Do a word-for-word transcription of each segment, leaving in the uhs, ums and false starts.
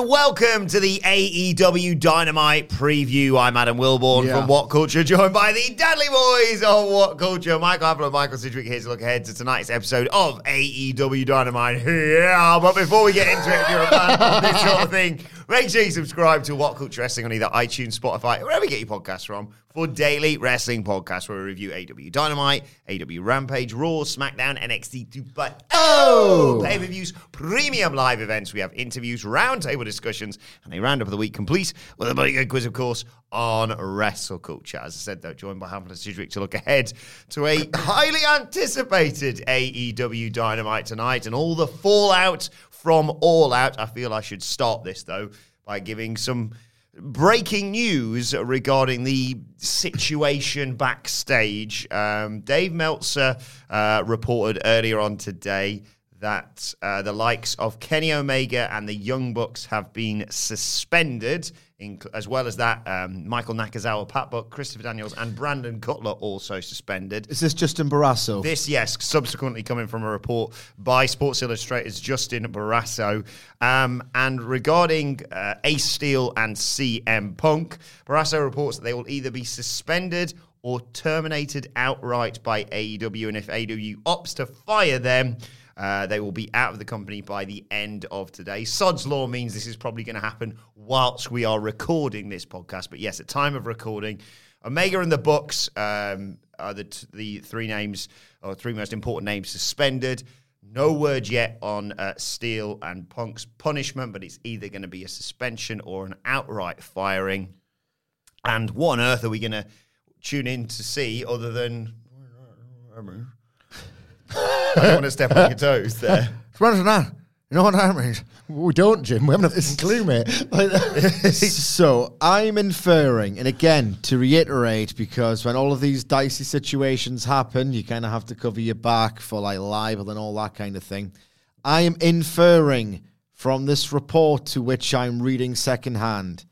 Welcome to the A E W Dynamite preview. I'm Adam Wilborn yeah. from What Culture, joined by the Dudley Boys of What Culture. Mike Harper and Michael Sidgwick here to look ahead to tonight's episode of A E W Dynamite. Yeah, but before we get into it, if you're a fan of this sort of thing, make sure you subscribe to What Culture Wrestling on either iTunes, Spotify, or wherever you get your podcasts from for daily wrestling podcasts where we review A E W Dynamite, A E W Rampage, Raw, SmackDown, N X T two point oh, oh. pay-per-views, premium live events. We have interviews, roundtable discussions, and a roundup of the week complete with a bloody good quiz, of course, on wrestle culture. As I said, though, joined by Hamlet Sidgwick to look ahead to a highly anticipated A E W Dynamite tonight and all the fallout from All Out. I feel I should start this, though, by giving some breaking news regarding the situation backstage. Um, Dave Meltzer uh, reported earlier on today that uh, the likes of Kenny Omega and the Young Bucks have been suspended. In, as well as that, um, Michael Nakazawa, Pat Buck, Christopher Daniels, and Brandon Cutler also suspended. Is this Justin Barrasso? This, yes, subsequently coming from a report by Sports Illustrated's Justin Barrasso. Um, and regarding uh, Ace Steel and C M Punk, Barrasso reports that they will either be suspended or terminated outright by A E W, and if A E W opts to fire them, Uh, they will be out of the company by the end of today. Sod's law means this is probably going to happen whilst we are recording this podcast. But yes, at time of recording, Omega and the Bucks um, are the t- the three names or three most important names suspended. No word yet on uh, Steel and Punk's punishment, but it's either going to be a suspension or an outright firing. And what on earth are we going to tune in to see other than... I don't want to step on your toes there. You know what that means? We don't, Jim. We haven't a clue, mate. So I'm inferring, and again, to reiterate, because when all of these dicey situations happen, you kind of have to cover your back for like libel and all that kind of thing. I am inferring from this report, to which I'm reading secondhand,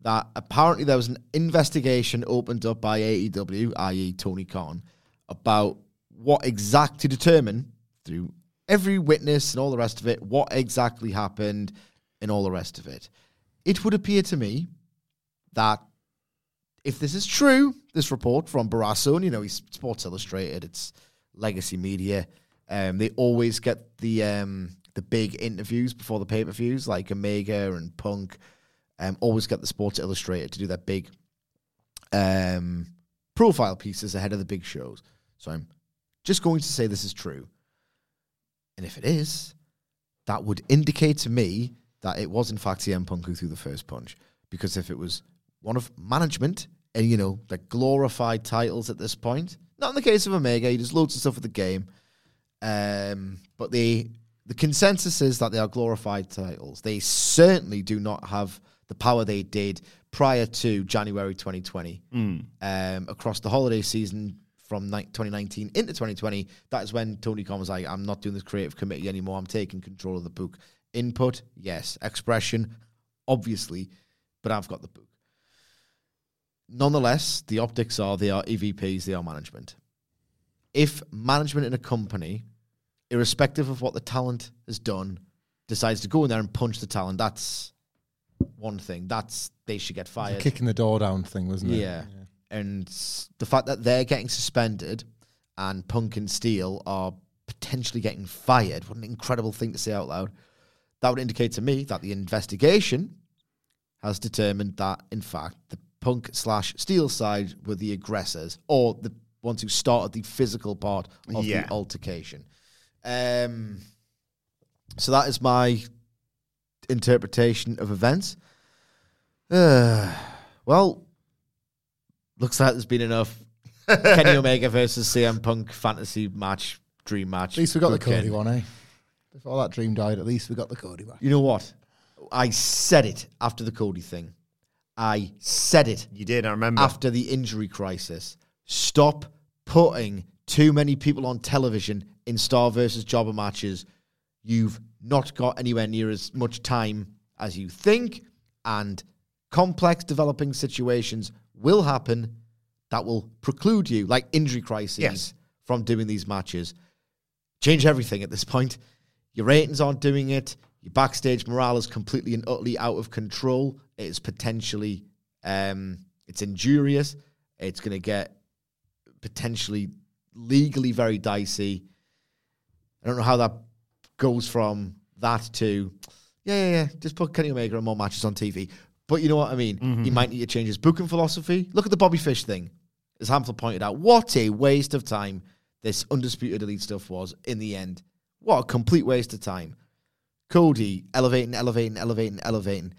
that apparently there was an investigation opened up by A E W, that is. Tony Khan, about... what exactly to determine through every witness and all the rest of it, what exactly happened and all the rest of it. It would appear to me that if this is true, this report from Barrasso, and you know, he's Sports Illustrated, it's legacy media, um, they always get the um, the big interviews before the pay-per-views, like Omega and Punk, um, always get the Sports Illustrated to do their big um, profile pieces ahead of the big shows. So I'm just going to say this is true. And if it is, that would indicate to me that it was in fact C M Punk who threw the first punch. Because if it was one of management and, you know, the glorified titles at this point, not in the case of Omega, he does loads of stuff with the game. Um, but the, the consensus is that they are glorified titles. They certainly do not have the power they did prior to January twenty twenty. Mm. Um, across the holiday season, from twenty nineteen into twenty twenty, that is when Tony Khan was like, I'm not doing this creative committee anymore. I'm taking control of the book. Input, yes. Expression, obviously, but I've got the book. Nonetheless, the optics are they are E V Ps, they are management. if management in a company, irrespective of what the talent has done, decides to go in there and punch the talent, that's one thing. That's they should get fired. The kicking the door down thing, wasn't it? Yeah. yeah. And the fact that they're getting suspended and Punk and Steel are potentially getting fired, what an incredible thing to say out loud. That would indicate to me that the investigation has determined that, in fact, the Punk slash Steel side were the aggressors, or the ones who started the physical part of yeah. the altercation. Um, so that is my interpretation of events. Uh, well, looks like there's been enough. Kenny Omega versus C M Punk fantasy match, dream match. At least we got the Cody one, eh? Before that dream died, at least we got the Cody match. You know what? I said it after the Cody thing. I said it. You did, I remember. After the injury crisis. Stop putting too many people on television in star versus jobber matches. You've not got anywhere near as much time as you think, and complex developing situations will happen that will preclude you, like injury crises, yes. from doing these matches. Change everything at this point. Your ratings aren't doing it. Your backstage morale is completely and utterly out of control. It is potentially, um, it's injurious. It's going to get potentially legally very dicey. I don't know how that goes from that to, yeah, yeah, yeah, just put Kenny Omega and more matches on T V. But you know what I mean? Mm-hmm. He might need to change his booking philosophy. Look at the Bobby Fish thing. As Hamfler pointed out, what a waste of time this Undisputed Elite stuff was in the end. What a complete waste of time. Cody, elevating, elevating, elevating, elevating.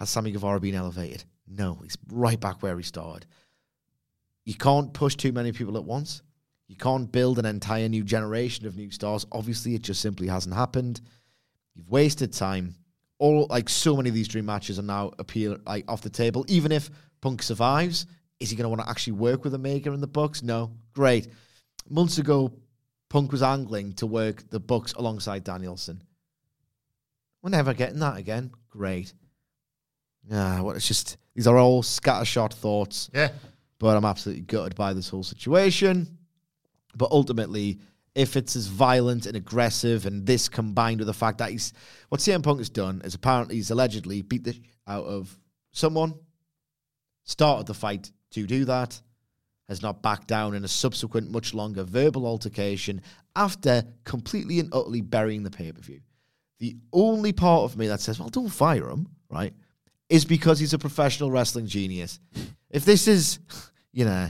Has Sammy Guevara been elevated? No, he's right back where he started. You can't push too many people at once. You can't build an entire new generation of new stars. Obviously, it just simply hasn't happened. You've wasted time. All like so many of these dream matches are now appear like off the table. Even if Punk survives, is he going to want to actually work with Omega in the Bucks? No. Great. Months ago, Punk was angling to work the Bucks alongside Danielson. We're never getting that again. Great. Ah, well, it's just, these are all scattershot thoughts. Yeah. But I'm absolutely gutted by this whole situation. But ultimately, if it's as violent and aggressive, and this combined with the fact that he's, what C M Punk has done is apparently he's allegedly beat the shit out of someone, started the fight to do that, has not backed down in a subsequent much longer verbal altercation after completely and utterly burying the pay-per-view. The only part of me that says, well, don't fire him, right, is because he's a professional wrestling genius. If this is, you know,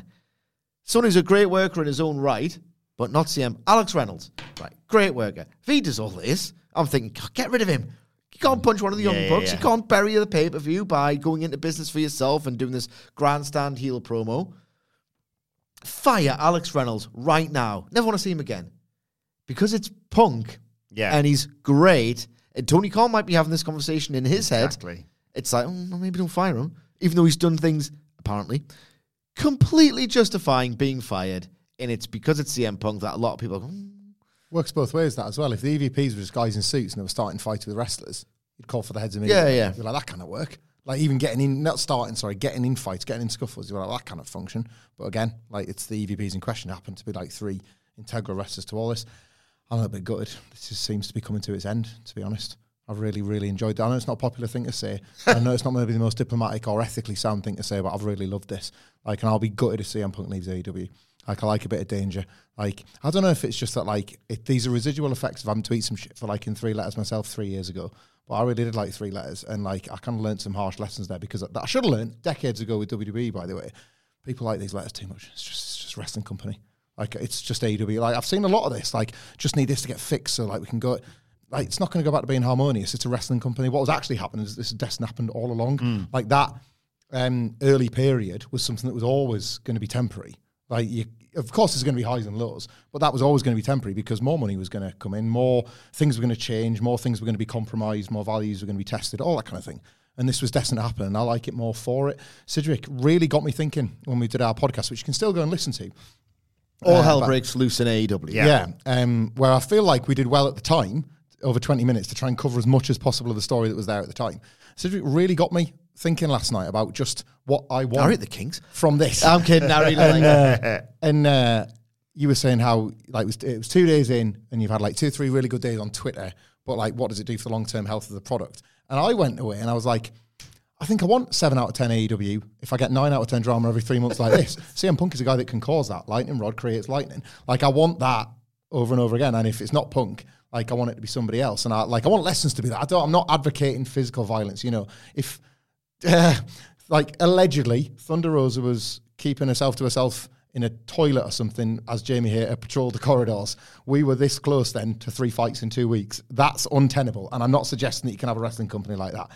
someone who's a great worker in his own right, but not C M, Alex Reynolds, right, great worker. If he does all this, I'm thinking, get rid of him. You can't punch one of the yeah, Young Bucks. Yeah, yeah. You can't bury the pay-per-view by going into business for yourself and doing this grandstand heel promo. Fire Alex Reynolds right now. Never want to see him again. Because it's Punk. Yeah. And he's great. And Tony Khan might be having this conversation in his exactly. head. It's like, oh, maybe don't fire him. Even though he's done things, apparently, completely justifying being fired. And it's because it's C M Punk that a lot of people go, mm. Works both ways, that as well. If the E V Ps were just guys in suits and they were starting fights with wrestlers, you'd call for the heads of me. Yeah, yeah. You're like, that cannot work. Like, even getting in, not starting, sorry, getting in fights, getting in scuffles, you're like, that cannot function. But again, like, it's the E V Ps in question. It happened to be like three integral wrestlers to all this. I'm a little bit gutted. This just seems to be coming to its end, to be honest. I've really, really enjoyed that. I know it's not a popular thing to say. I know it's not maybe the most diplomatic or ethically sound thing to say, but I've really loved this. Like, and I'll be gutted if C M Punk leaves A E W. Like, I like a bit of danger. Like, I don't know if it's just that, like, if these are residual effects of having to eat some shit for, like, in three letters myself three years ago. But I really did like three letters. And, like, I kind of learned some harsh lessons there because that I should have learned decades ago with W W E, by the way. People like these letters too much. It's just, it's just wrestling company. Like, it's just A E W. Like, I've seen a lot of this. Like, just need this to get fixed so, like, we can go... Like, it's not going to go back to being harmonious. It's a wrestling company. What was actually happening is this destined happened all along. Mm. Like, that um, early period was something that was always going to be temporary. Like, you, of course, there's going to be highs and lows, but that was always going to be temporary because more money was going to come in, more things were going to change, more things were going to be compromised, more values were going to be tested, all that kind of thing. And this was destined to happen, and I like it more for it. Cedric really got me thinking when we did our podcast, which you can still go and listen to. All uh, hell but, breaks loose in A E W. Yeah, yeah um, where I feel like we did well at the time, over twenty minutes, to try and cover as much as possible of the story that was there at the time. Cedric really got me thinking last night about just what I want. Narrate the Kings from this. I'm kidding. I really like it. And uh, you were saying how like it was two days in and you've had like two or three really good days on Twitter, but like what does it do for the long-term health of the product? And I went away and I was like, I think I want seven out of ten A E W. If I get nine out of ten drama every three months like this, C M Punk is a guy that can cause that. Lightning rod creates lightning. Like I want that over and over again. And if it's not Punk, like I want it to be somebody else. And I like I want lessons to be that. I don't, I'm not advocating physical violence. You know, if uh, like allegedly Thunder Rosa was keeping herself to herself in a toilet or something as Jamie here patrolled the corridors, we were this close then to three fights in two weeks. That's untenable. And I'm not suggesting that you can have a wrestling company like that.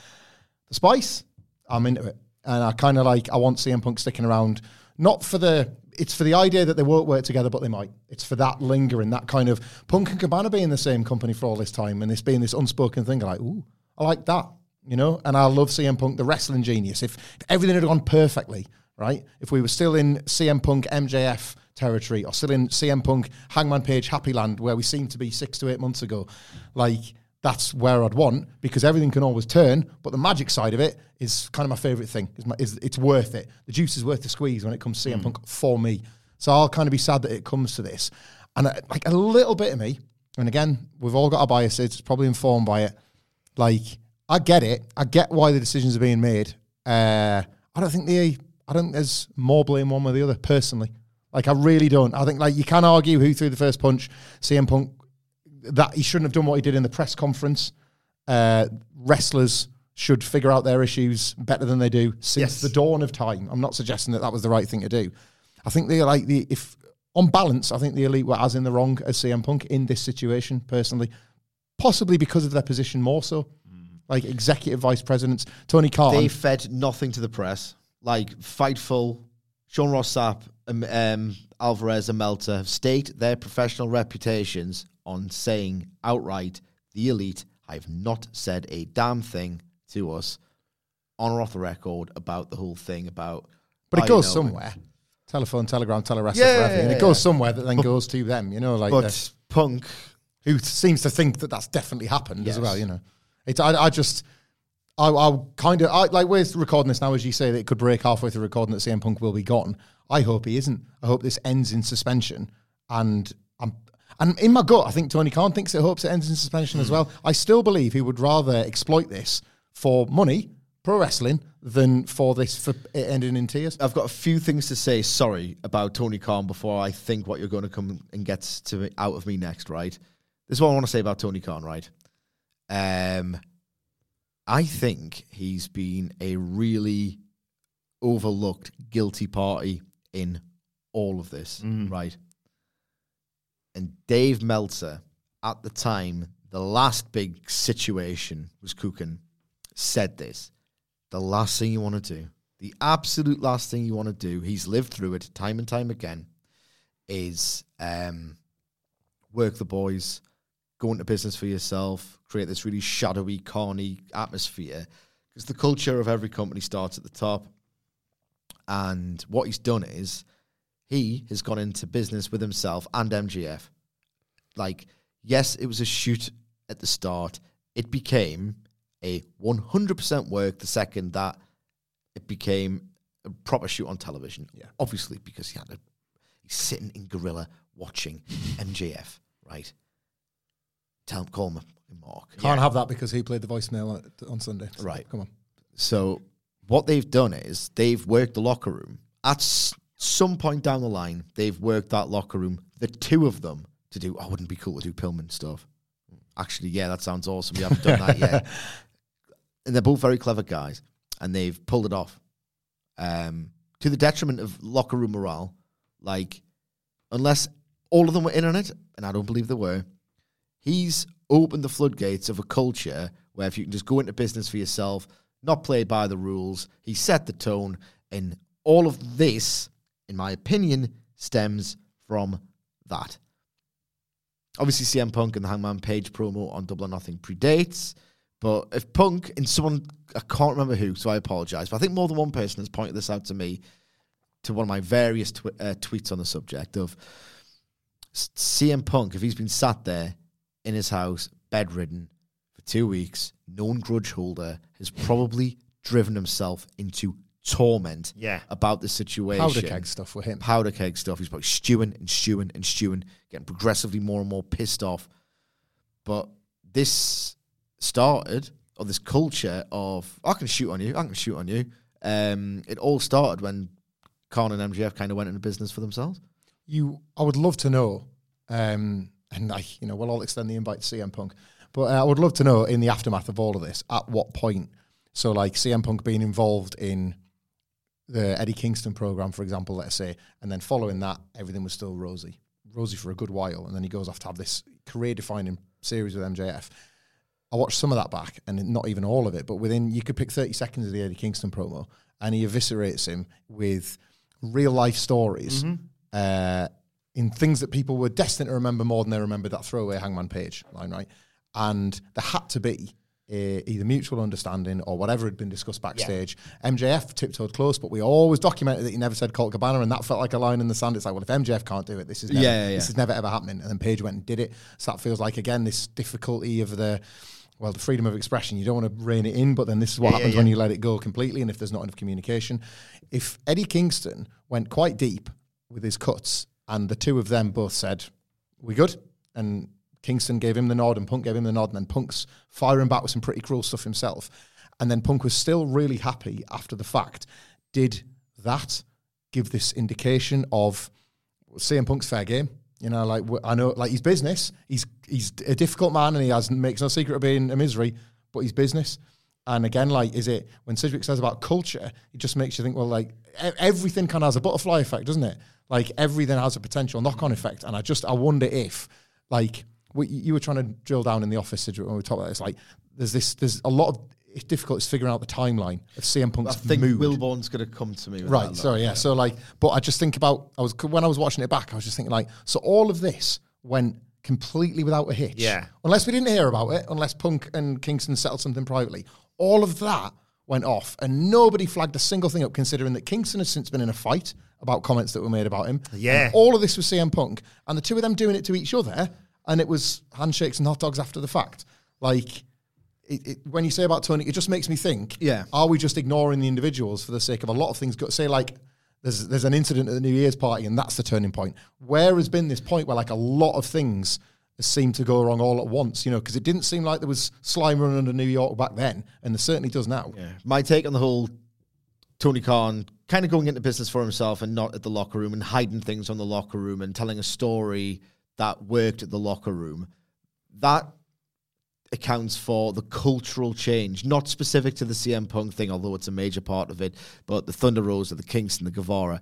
The Spice, I'm into it. And I kind of like, I want C M Punk sticking around. Not for the, it's for the idea that they won't work together, but they might. It's for that lingering, that kind of Punk and Cabana being the same company for all this time and this being this unspoken thing. I'm like, ooh, I like that, you know? And I love C M Punk, the wrestling genius. If, if everything had gone perfectly, right? If we were still in C M Punk, M J F territory or still in C M Punk, Hangman Page, Happy Land, where we seemed to be six to eight months ago, like, that's where I'd want, because everything can always turn, but the magic side of it is kind of my favourite thing. Is, my, is It's worth it. The juice is worth the squeeze when it comes to C M mm. Punk for me. So I'll kind of be sad that it comes to this. And I, like a little bit of me, and again, we've all got our biases, it's probably informed by it. Like, I get it. I get why the decisions are being made. Uh, I don't think the, I don't think there's more blame one way or the other, personally. Like, I really don't. I think, like, you can argue who threw the first punch, C M Punk, that he shouldn't have done what he did in the press conference. Uh, wrestlers should figure out their issues better than they do since yes. the dawn of time. I'm not suggesting that that was the right thing to do. I think they like the if on balance, I think the elite were as in the wrong as C M Punk in this situation, personally, possibly because of their position more so, mm. like executive vice presidents, Tony Khan. They fed nothing to the press. Like Fightful, Sean Ross Sapp, um, um, Alvarez and Meltzer have staked their professional reputations on saying outright, the elite have not said a damn thing to us on or off the record about the whole thing about... But it goes know, somewhere. Telephone, telegram, telewrestler, yeah, forever. Yeah, and it yeah. goes somewhere that then but, goes to them, you know? like But Punk... Who seems to think that that's definitely happened yes. as well, you know? It's, I, I just... I, I kind of... I, like, we're recording this now, as you say, that it could break halfway through recording that C M Punk will be gone. I hope he isn't. I hope this ends in suspension. And I'm... And in my gut, I think Tony Khan thinks it hopes it ends in suspension mm. as well. I still believe he would rather exploit this for money, pro wrestling, than for this for it ending in tears. I've got a few things to say, sorry, about Tony Khan before I think what you're going to come and get to me, out of me next, right? This is what I want to say about Tony Khan, right? Um, I think he's been a really overlooked guilty party in all of this, mm. right? And Dave Meltzer, at the time, the last big situation was cooking, said this. The last thing you want to do, the absolute last thing you want to do, he's lived through it time and time again, is um, work the boys, go into business for yourself, create this really shadowy, corny atmosphere. Because the culture of every company starts at the top. And what he's done is... he has gone into business with himself and M J F. Like, yes, it was a shoot at the start. It became a one hundred percent work the second that it became a proper shoot on television. Yeah. Obviously, because he had a, he's sitting in gorilla watching M J F, right? Tell him, call him Mark. Can't yeah. have that because he played the voicemail on Sunday. So right. Come on. So what they've done is they've worked the locker room at... some point down the line, they've worked that locker room, the two of them, to do, oh, wouldn't it be cool to do Pillman stuff? Actually, yeah, that sounds awesome. We haven't done that yet. And they're both very clever guys, and they've pulled it off. Um, to the detriment of locker room morale, like, unless all of them were in on it, and I don't believe they were, he's opened the floodgates of a culture where if you can just go into business for yourself, not play by the rules, he set the tone, and all of this... in my opinion, stems from that. Obviously, C M Punk and the Hangman Page promo on Double or Nothing predates, but if Punk and someone, I can't remember who, so I apologise, but I think more than one person has pointed this out to me, to one of my various twi- uh, tweets on the subject of C M Punk, if he's been sat there in his house, bedridden, for two weeks, known grudge holder, has probably driven himself into torment yeah. about the situation. Powder keg stuff with him. Powder keg stuff. He's like stewing and stewing and stewing, getting progressively more and more pissed off. But this started, or this culture of, I can shoot on you, I can shoot on you. Um, it all started when Khan and M J F kind of went into business for themselves. You, I would love to know, um, and I, you know, we'll all extend the invite to C M Punk, but uh, I would love to know in the aftermath of all of this, at what point, so like C M Punk being involved in the Eddie Kingston program, for example, let's say, and then following that, everything was still rosy, rosy for a good while, and then he goes off to have this career-defining series with M J F. I watched some of that back, and not even all of it, but within, you could pick thirty seconds of the Eddie Kingston promo, and he eviscerates him with real-life stories mm-hmm. uh, in things that people were destined to remember more than they remembered that throwaway Hangman Page line, right? And there had to be a, either mutual understanding or whatever had been discussed backstage. Yeah. M J F tiptoed close, but we always documented that he never said Colt Cabana, and that felt like a line in the sand. It's like, well, if M J F can't do it, this is never, yeah, yeah. this is never ever happening. And then Page went and did it. So that feels like, again, this difficulty of the... Well, the freedom of expression, you don't want to rein it in, but then this is what yeah, happens yeah. when you let it go completely and if there's not enough communication. If Eddie Kingston went quite deep with his cuts and the two of them both said, we good, and Kingston gave him the nod and Punk gave him the nod and then Punk's firing back with some pretty cruel stuff himself, and then Punk was still really happy after the fact, did that give this indication of C M Punk's fair game? You know, like, I know, like, he's business. He's he's a difficult man, and he has makes no secret of being a misery, but he's business. And again, like, is it, when Sidgwick says about culture, it just makes you think, well, like, everything kind of has a butterfly effect, doesn't it? Like, everything has a potential knock-on effect. And I just, I wonder if, like, what you were trying to drill down in the office, Sidgwick, when we talked about this, like, there's this, there's a lot of, it's difficult, it's figuring out the timeline of C M Punk's mood. I think mood. Wilborn's going to come to me with right, that. Right, sorry, yeah. yeah. So, like, but I just think about, I was when I was watching it back, I was just thinking, like, so all of this went completely without a hitch. Yeah. Unless we didn't hear about it, unless Punk and Kingston settled something privately. All of that went off, and nobody flagged a single thing up, considering that Kingston has since been in a fight about comments that were made about him. Yeah. And all of this was C M Punk, and the two of them doing it to each other, and it was handshakes and hot dogs after the fact. Like... It, it, when you say about Tony, it just makes me think, yeah. are we just ignoring the individuals for the sake of a lot of things? Go, say, like, there's there's an incident at the New Year's party, and that's the turning point. Where has been this point where, like, a lot of things seem to go wrong all at once, you know, because it didn't seem like there was slime running under New York back then, and there certainly does now. Yeah. My take on the whole Tony Khan kind of going into business for himself and not at the locker room and hiding things on the locker room and telling a story that worked at the locker room, that... accounts for the cultural change, not specific to the C M Punk thing, although it's a major part of it, but the Thunder Rosa, the Kingston, the Guevara.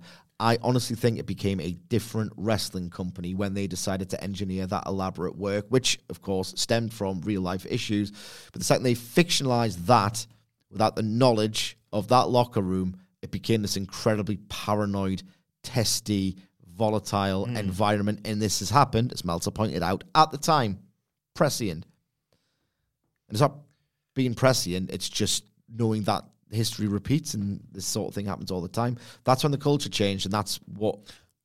I honestly think it became a different wrestling company when they decided to engineer that elaborate work, which, of course, stemmed from real-life issues. But the second they fictionalized that without the knowledge of that locker room, it became this incredibly paranoid, testy, volatile mm. environment. And this has happened, as Meltzer pointed out, at the time, prescient. And it's not being prescient, it's just knowing that history repeats and this sort of thing happens all the time. That's when the culture changed, and that's what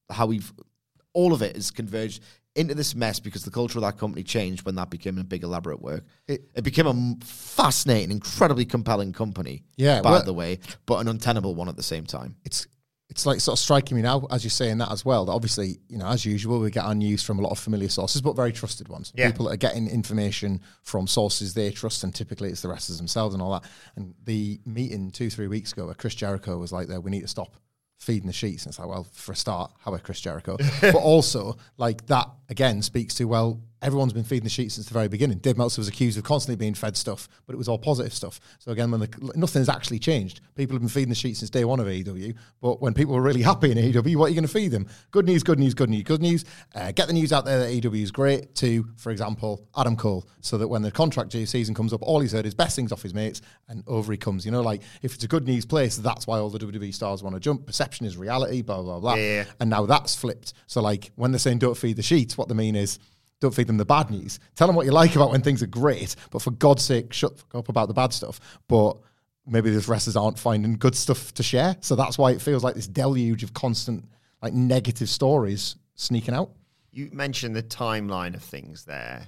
how we've... All of it is converged into this mess because the culture of that company changed when that became a big, elaborate work. It, it became a fascinating, incredibly compelling company, yeah, by well, the way, but an untenable one at the same time. It's it's like sort of striking me now, as you're saying that as well, that obviously, you know, as usual, we get our news from a lot of familiar sources, but very trusted ones. Yeah. People that are getting information from sources they trust, and typically it's the wrestlers themselves and all that. And the meeting two, three weeks ago where Chris Jericho was like, "There, we need to stop feeding the sheets." And it's like, well, for a start, how about Chris Jericho? But also, like, that, again, speaks to, well, everyone's been feeding the sheets since the very beginning. Dave Meltzer was accused of constantly being fed stuff, but it was all positive stuff. So again, when the, nothing's actually changed. People have been feeding the sheets since day one of A E W, but when people were really happy in A E W, what are you going to feed them? Good news, good news, good news, good news. Uh, get the news out there that A E W is great to, for example, Adam Cole, so that when the contract season comes up, all he's heard is best things off his mates, and over he comes. You know, like, if it's a good news place, that's why all the W W E stars want to jump. Perception is reality, blah, blah, blah. Yeah. And now that's flipped. So, like, when they're saying don't feed the sheets, what they mean is, don't feed them the bad news. Tell them what you like about when things are great, but for God's sake, shut the fuck up about the bad stuff. But maybe those wrestlers aren't finding good stuff to share. So that's why it feels like this deluge of constant, like, negative stories sneaking out. You mentioned the timeline of things there.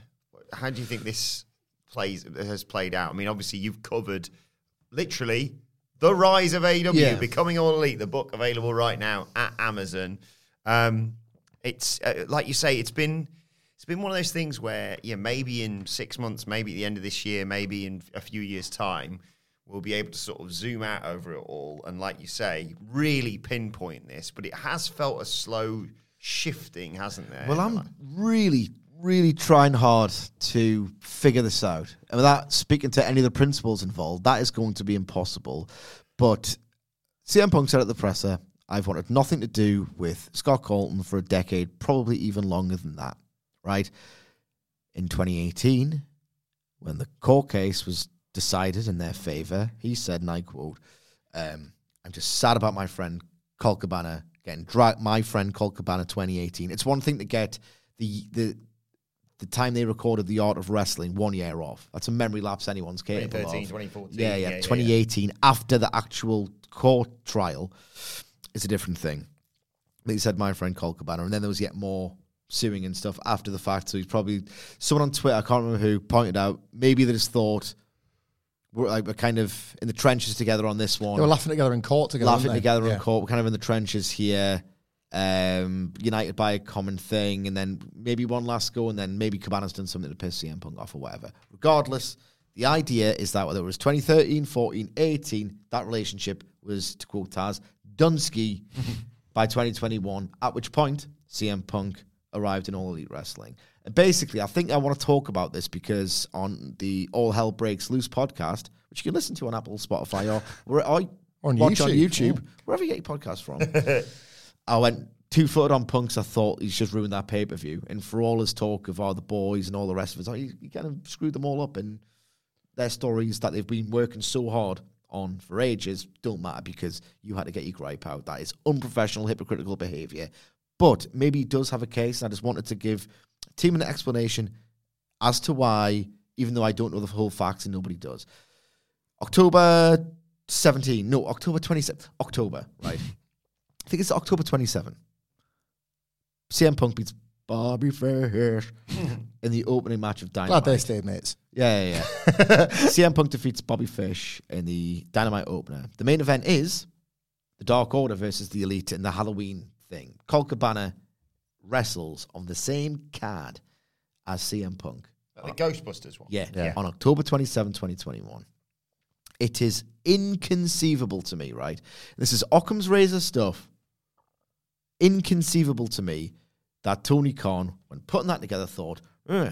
How do you think this plays has played out? I mean, obviously, you've covered literally The Rise of A E W, yeah. Becoming All Elite, the book available right now at Amazon. Um, it's uh, like you say, it's been it's been one of those things where, yeah, maybe in six months, maybe at the end of this year, maybe in a few years' time, we'll be able to sort of zoom out over it all and, like you say, really pinpoint this. But it has felt a slow shifting, hasn't there? Well, I'm like, really, really trying hard to figure this out. And without speaking to any of the principals involved, that is going to be impossible. But C M Punk said at the presser, I've wanted nothing to do with Scott Colton for a decade, probably even longer than that, right? In twenty eighteen, when the court case was decided in their favour, he said, and I quote, um, I'm just sad about my friend Colt Cabana getting dragged, my friend Colt Cabana twenty eighteen. It's one thing to get the the the time they recorded The Art of Wrestling one year off. That's a memory lapse anyone's capable of. twenty thirteen, twenty fourteen. Yeah, yeah, yeah twenty eighteen, yeah, yeah. After the actual court trial, it's a different thing. But he said, my friend Colt Cabana, and then there was yet more suing and stuff after the fact, so he's probably, someone on Twitter, I can't remember who, pointed out, maybe they just thought, We're, like, we're kind of in the trenches together on this one. They were laughing together in court together. Laughing together yeah. in court. We're kind of in the trenches here, um, united by a common thing, and then maybe one last go, and then maybe Cabana's done something to piss C M Punk off or whatever. Regardless, the idea is that whether it was twenty thirteen, fourteen, eighteen, that relationship was, to quote Taz, Dunsky by twenty twenty-one, at which point C M Punk arrived in All Elite Wrestling. And basically, I think I want to talk about this because on the All Hell Breaks Loose podcast, which you can listen to on Apple, Spotify, or, where I or on, watch YouTube. on YouTube, yeah. wherever you get your podcasts from. I went two-footed on Punks. I thought he's just ruined that pay-per-view. And for all his talk of all oh, the boys and all the rest of us, oh, he, he kind of screwed them all up. And their stories that they've been working so hard on for ages don't matter because you had to get your gripe out. That is unprofessional, hypocritical behaviour. But maybe he does have a case, and I just wanted to give team an explanation as to why, even though I don't know the whole facts and nobody does. October seventeenth, no, October twenty-seventh, October, right? I think it's October twenty-seventh. C M Punk beats Bobby Fish in the opening match of Dynamite. Glad they stayed mates. Yeah, yeah, yeah. C M Punk defeats Bobby Fish in the Dynamite opener. The main event is the Dark Order versus the Elite in the Halloween thing. Colt Cabana wrestles on the same card as C M Punk. The Ghostbusters one. Yeah, yeah. On October twenty-seventh, twenty twenty-one. It is inconceivable to me, right? This is Occam's razor stuff. Inconceivable to me that Tony Khan, when putting that together, thought, eh,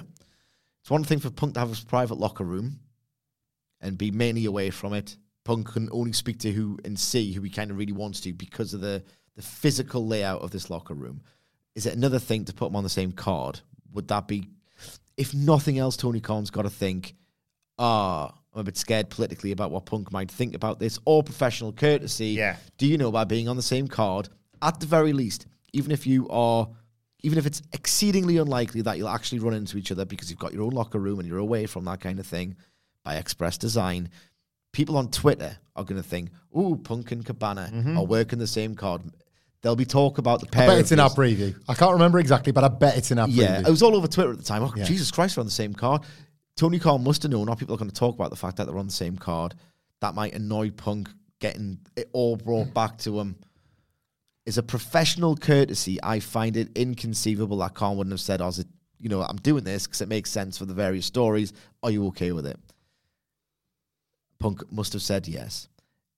it's one thing for Punk to have his private locker room and be mainly away from it. Punk can only speak to who and see who he kind of really wants to because of the, the physical layout of this locker room. Is it another thing to put them on the same card? Would that be, if nothing else, Tony Khan's got to think, ah, I'm a bit scared politically about what Punk might think about this, or professional courtesy. Yeah. Do you know by being on the same card, at the very least, even if you are, even if it's exceedingly unlikely that you'll actually run into each other because you've got your own locker room and you're away from that kind of thing, by express design, people on Twitter are going to think, ooh, Punk and Cabana mm-hmm. are working the same card. There'll be talk about the pair. I bet it's in our preview. I can't remember exactly, but I bet it's in our yeah, preview. Yeah, it was all over Twitter at the time. Oh, yeah. Jesus Christ, we're on the same card. Tony Khan must have known how people are going to talk about the fact that they're on the same card. That might annoy Punk getting it all brought back to him. As a professional courtesy, I find it inconceivable that Khan wouldn't have said, oh, it, you know, I'm doing this because it makes sense for the various stories. Are you okay with it? Punk must have said yes.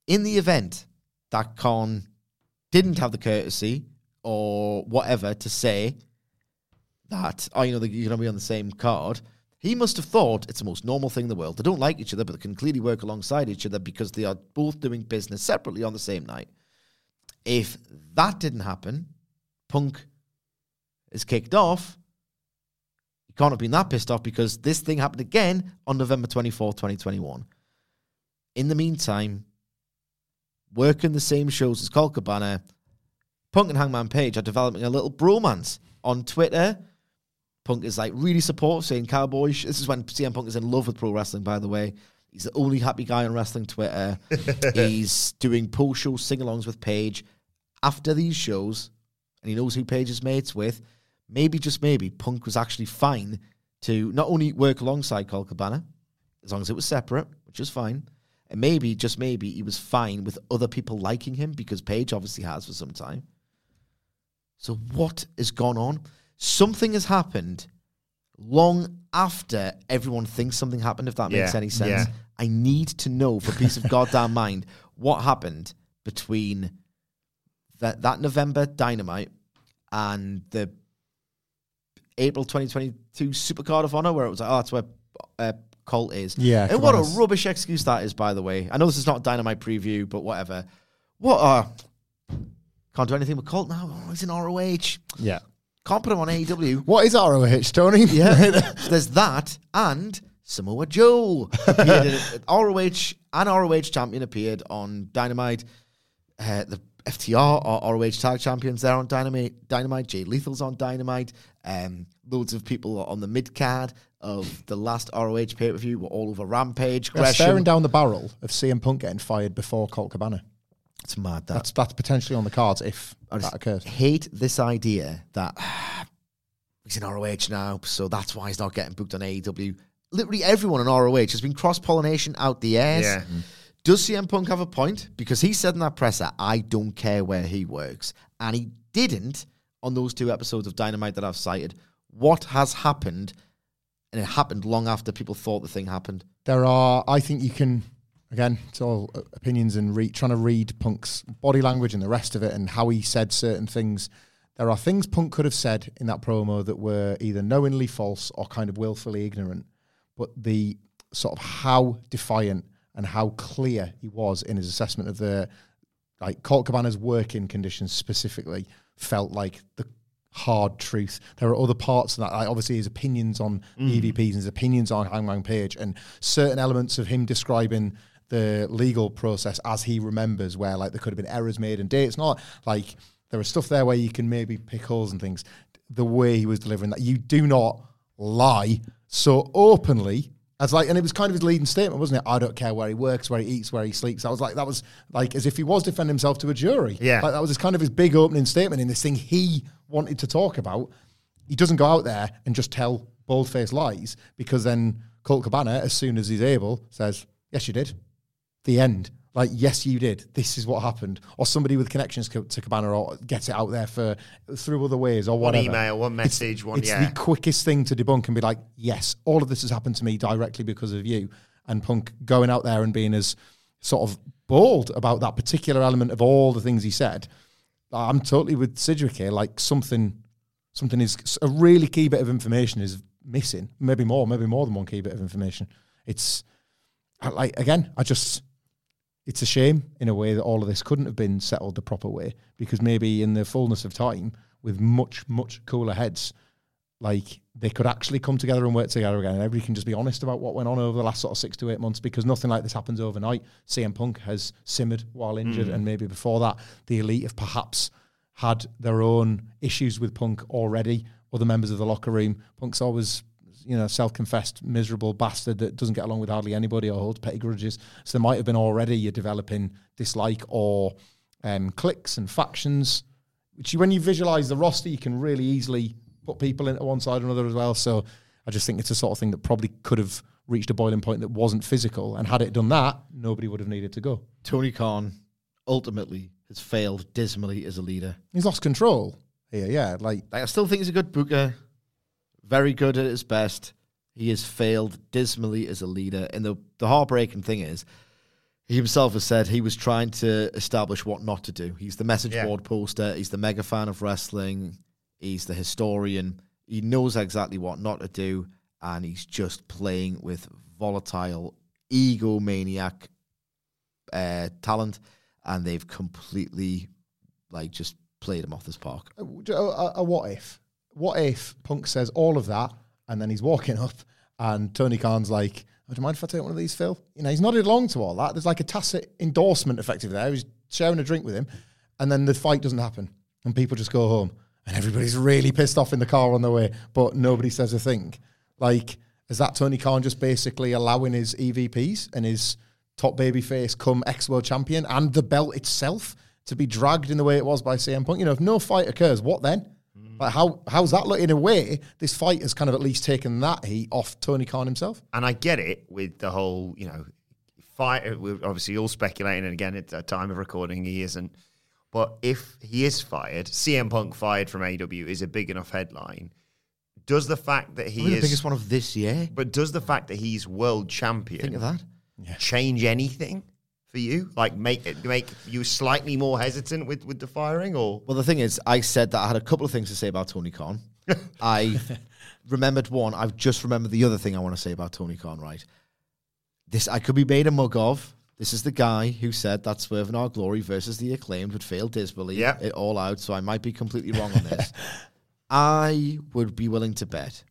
In the event that Khan didn't have the courtesy or whatever to say that, oh, you know, you're going to be on the same card, he must have thought it's the most normal thing in the world. They don't like each other, but they can clearly work alongside each other because they are both doing business separately on the same night. If that didn't happen, Punk is kicked off. He can't have been that pissed off because this thing happened again on November twenty-fourth, twenty twenty-one. In the meantime, working the same shows as Colt Cabana, Punk and Hangman Page are developing a little bromance on Twitter. Punk is like really supportive, saying cowboy. Sh-. This is when C M Punk is in love with pro wrestling, by the way. He's the only happy guy on wrestling Twitter. He's doing post-show sing-alongs with Page after these shows, and he knows who Page is mates with. Maybe, just maybe, Punk was actually fine to not only work alongside Colt Cabana, as long as it was separate, which is fine, And maybe, just maybe, he was fine with other people liking him, because Page obviously has for some time. So what has gone on? Something has happened long after everyone thinks something happened, if that yeah, makes any sense. Yeah. I need to know, for peace of goddamn mind, what happened between that, that November Dynamite and the April twenty twenty-two Supercard of Honor, where it was like, oh, that's where uh, Colt is. Yeah, and what a rubbish excuse that is, by the way. I know this is not a Dynamite preview, but whatever. What uh can't do anything with Colt now. Oh, he's in R O H. Yeah. Can't put him on A E W. What is R O H, Tony? Yeah. There's that, and Samoa Joe. R O H and R O H champion appeared on Dynamite. Uh, the F T R are R O H tag champions. They're on Dynamite. Dynamite. Jay Lethal's on Dynamite. Um, loads of people on the mid card of the last R O H pay per view were all over Rampage. They're staring down the barrel of C M Punk getting fired before Colt Cabana. It's mad. That. That's that's potentially on the cards if I that occurs. Hate this idea that ah, he's in R O H now, so that's why he's not getting booked on A E W. Literally everyone in R O H has been cross-pollination out the airs. Yeah. Mm-hmm. Does C M Punk have a point? Because he said in that presser, I don't care where he works. And he didn't on those two episodes of Dynamite that I've cited. What has happened? And it happened long after people thought the thing happened. There are, I think you can... Again, it's all opinions and re- trying to read Punk's body language and the rest of it and how he said certain things. There are things Punk could have said in that promo that were either knowingly false or kind of willfully ignorant. But the sort of how defiant and how clear he was in his assessment of the, like, Colt Cabana's working conditions specifically felt like the hard truth. There are other parts of that. Like, obviously, his opinions on mm. the E V Ps and his opinions on Hangman Page and certain elements of him describing the legal process as he remembers, where like there could have been errors made and dates. Not like there was stuff there where you can maybe pick holes and things. The way he was delivering that, you do not lie so openly as like, and it was kind of his leading statement, wasn't it? I don't care where he works, where he eats, where he sleeps. I was like, that was like as if he was defending himself to a jury. Yeah, like, that was his kind of his big opening statement in this thing he wanted to talk about. He doesn't go out there and just tell bold-faced lies, because then Colt Cabana, as soon as he's able, says, "Yes, you did." The end. Like, yes, you did. This is what happened. Or somebody with connections co- to Cabana, or gets it out there for through other ways, or whatever. One email, one message, it's, one, it's yeah. It's the quickest thing to debunk and be like, yes, all of this has happened to me directly because of you. And Punk going out there and being as sort of bold about that particular element of all the things he said. I'm totally with Sidgwick here. Like, something, something is, a really key bit of information is missing. Maybe more, maybe more than one key bit of information. It's, like, again, I just... It's a shame, in a way, that all of this couldn't have been settled the proper way, because maybe in the fullness of time, with much, much cooler heads, like, they could actually come together and work together again, and everybody can just be honest about what went on over the last sort of six to eight months, because nothing like this happens overnight. C M Punk has simmered while injured, mm. and maybe before that, the Elite have perhaps had their own issues with Punk already, other members of the locker room. Punk's always... you know, self-confessed, miserable bastard that doesn't get along with hardly anybody or holds petty grudges. So there might have been already you're developing dislike or um, cliques and factions, which you, when you visualise the roster, you can really easily put people into one side or another as well. So I just think it's the sort of thing that probably could have reached a boiling point that wasn't physical. And had it done that, nobody would have needed to go. Tony Khan ultimately has failed dismally as a leader. He's lost control here, yeah. Like, like I still think he's a good booker. Very good at his best. He has failed dismally as a leader. And the, the heartbreaking thing is, he himself has said he was trying to establish what not to do. He's the message yeah. board poster. He's the mega fan of wrestling. He's the historian. He knows exactly what not to do. And he's just playing with volatile, egomaniac uh, talent. And they've completely, like, just played him off this park. A, a, a what if? What if Punk says all of that, and then he's walking up, and Tony Khan's like, oh, do you mind if I take one of these, Phil? You know, he's nodded along to all that. There's like a tacit endorsement, effectively, there. He's sharing a drink with him, and then the fight doesn't happen, and people just go home, and everybody's really pissed off in the car on their way, but nobody says a thing. Like, is that Tony Khan just basically allowing his E V Ps and his top babyface come ex-world champion and the belt itself to be dragged in the way it was by C M Punk? You know, if no fight occurs, what then? Like, how how's that look? In a way, this fight has kind of at least taken that heat off Tony Khan himself. And I get it with the whole, you know, fight, we're obviously all speculating, and again, at the time of recording, he isn't. But if he is fired, C M Punk fired from A E W is a big enough headline. Does the fact that he Probably is... the biggest one of this year. But does the fact that he's world champion... Think of that. Yeah. Change anything for you? Like, make it, make you slightly more hesitant with, with the firing, or... Well, the thing is, I said that I had a couple of things to say about Tony Khan. I remembered one. I've just remembered the other thing I want to say about Tony Khan, right? This, I could be made a mug of. This is the guy who said that Swerve and Our Glory versus The Acclaimed would fail disbelief yeah. it all out, so I might be completely wrong on this. I would be willing to bet,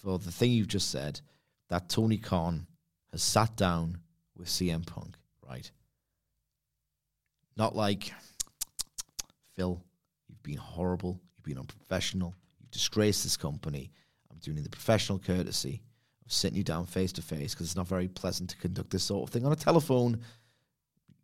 for the thing you've just said, that Tony Khan has sat down with C M Punk, right? Not like, Phil, you've been horrible, you've been unprofessional, you've disgraced this company. I'm doing you the professional courtesy of sitting you down face to face, because it's not very pleasant to conduct this sort of thing on a telephone.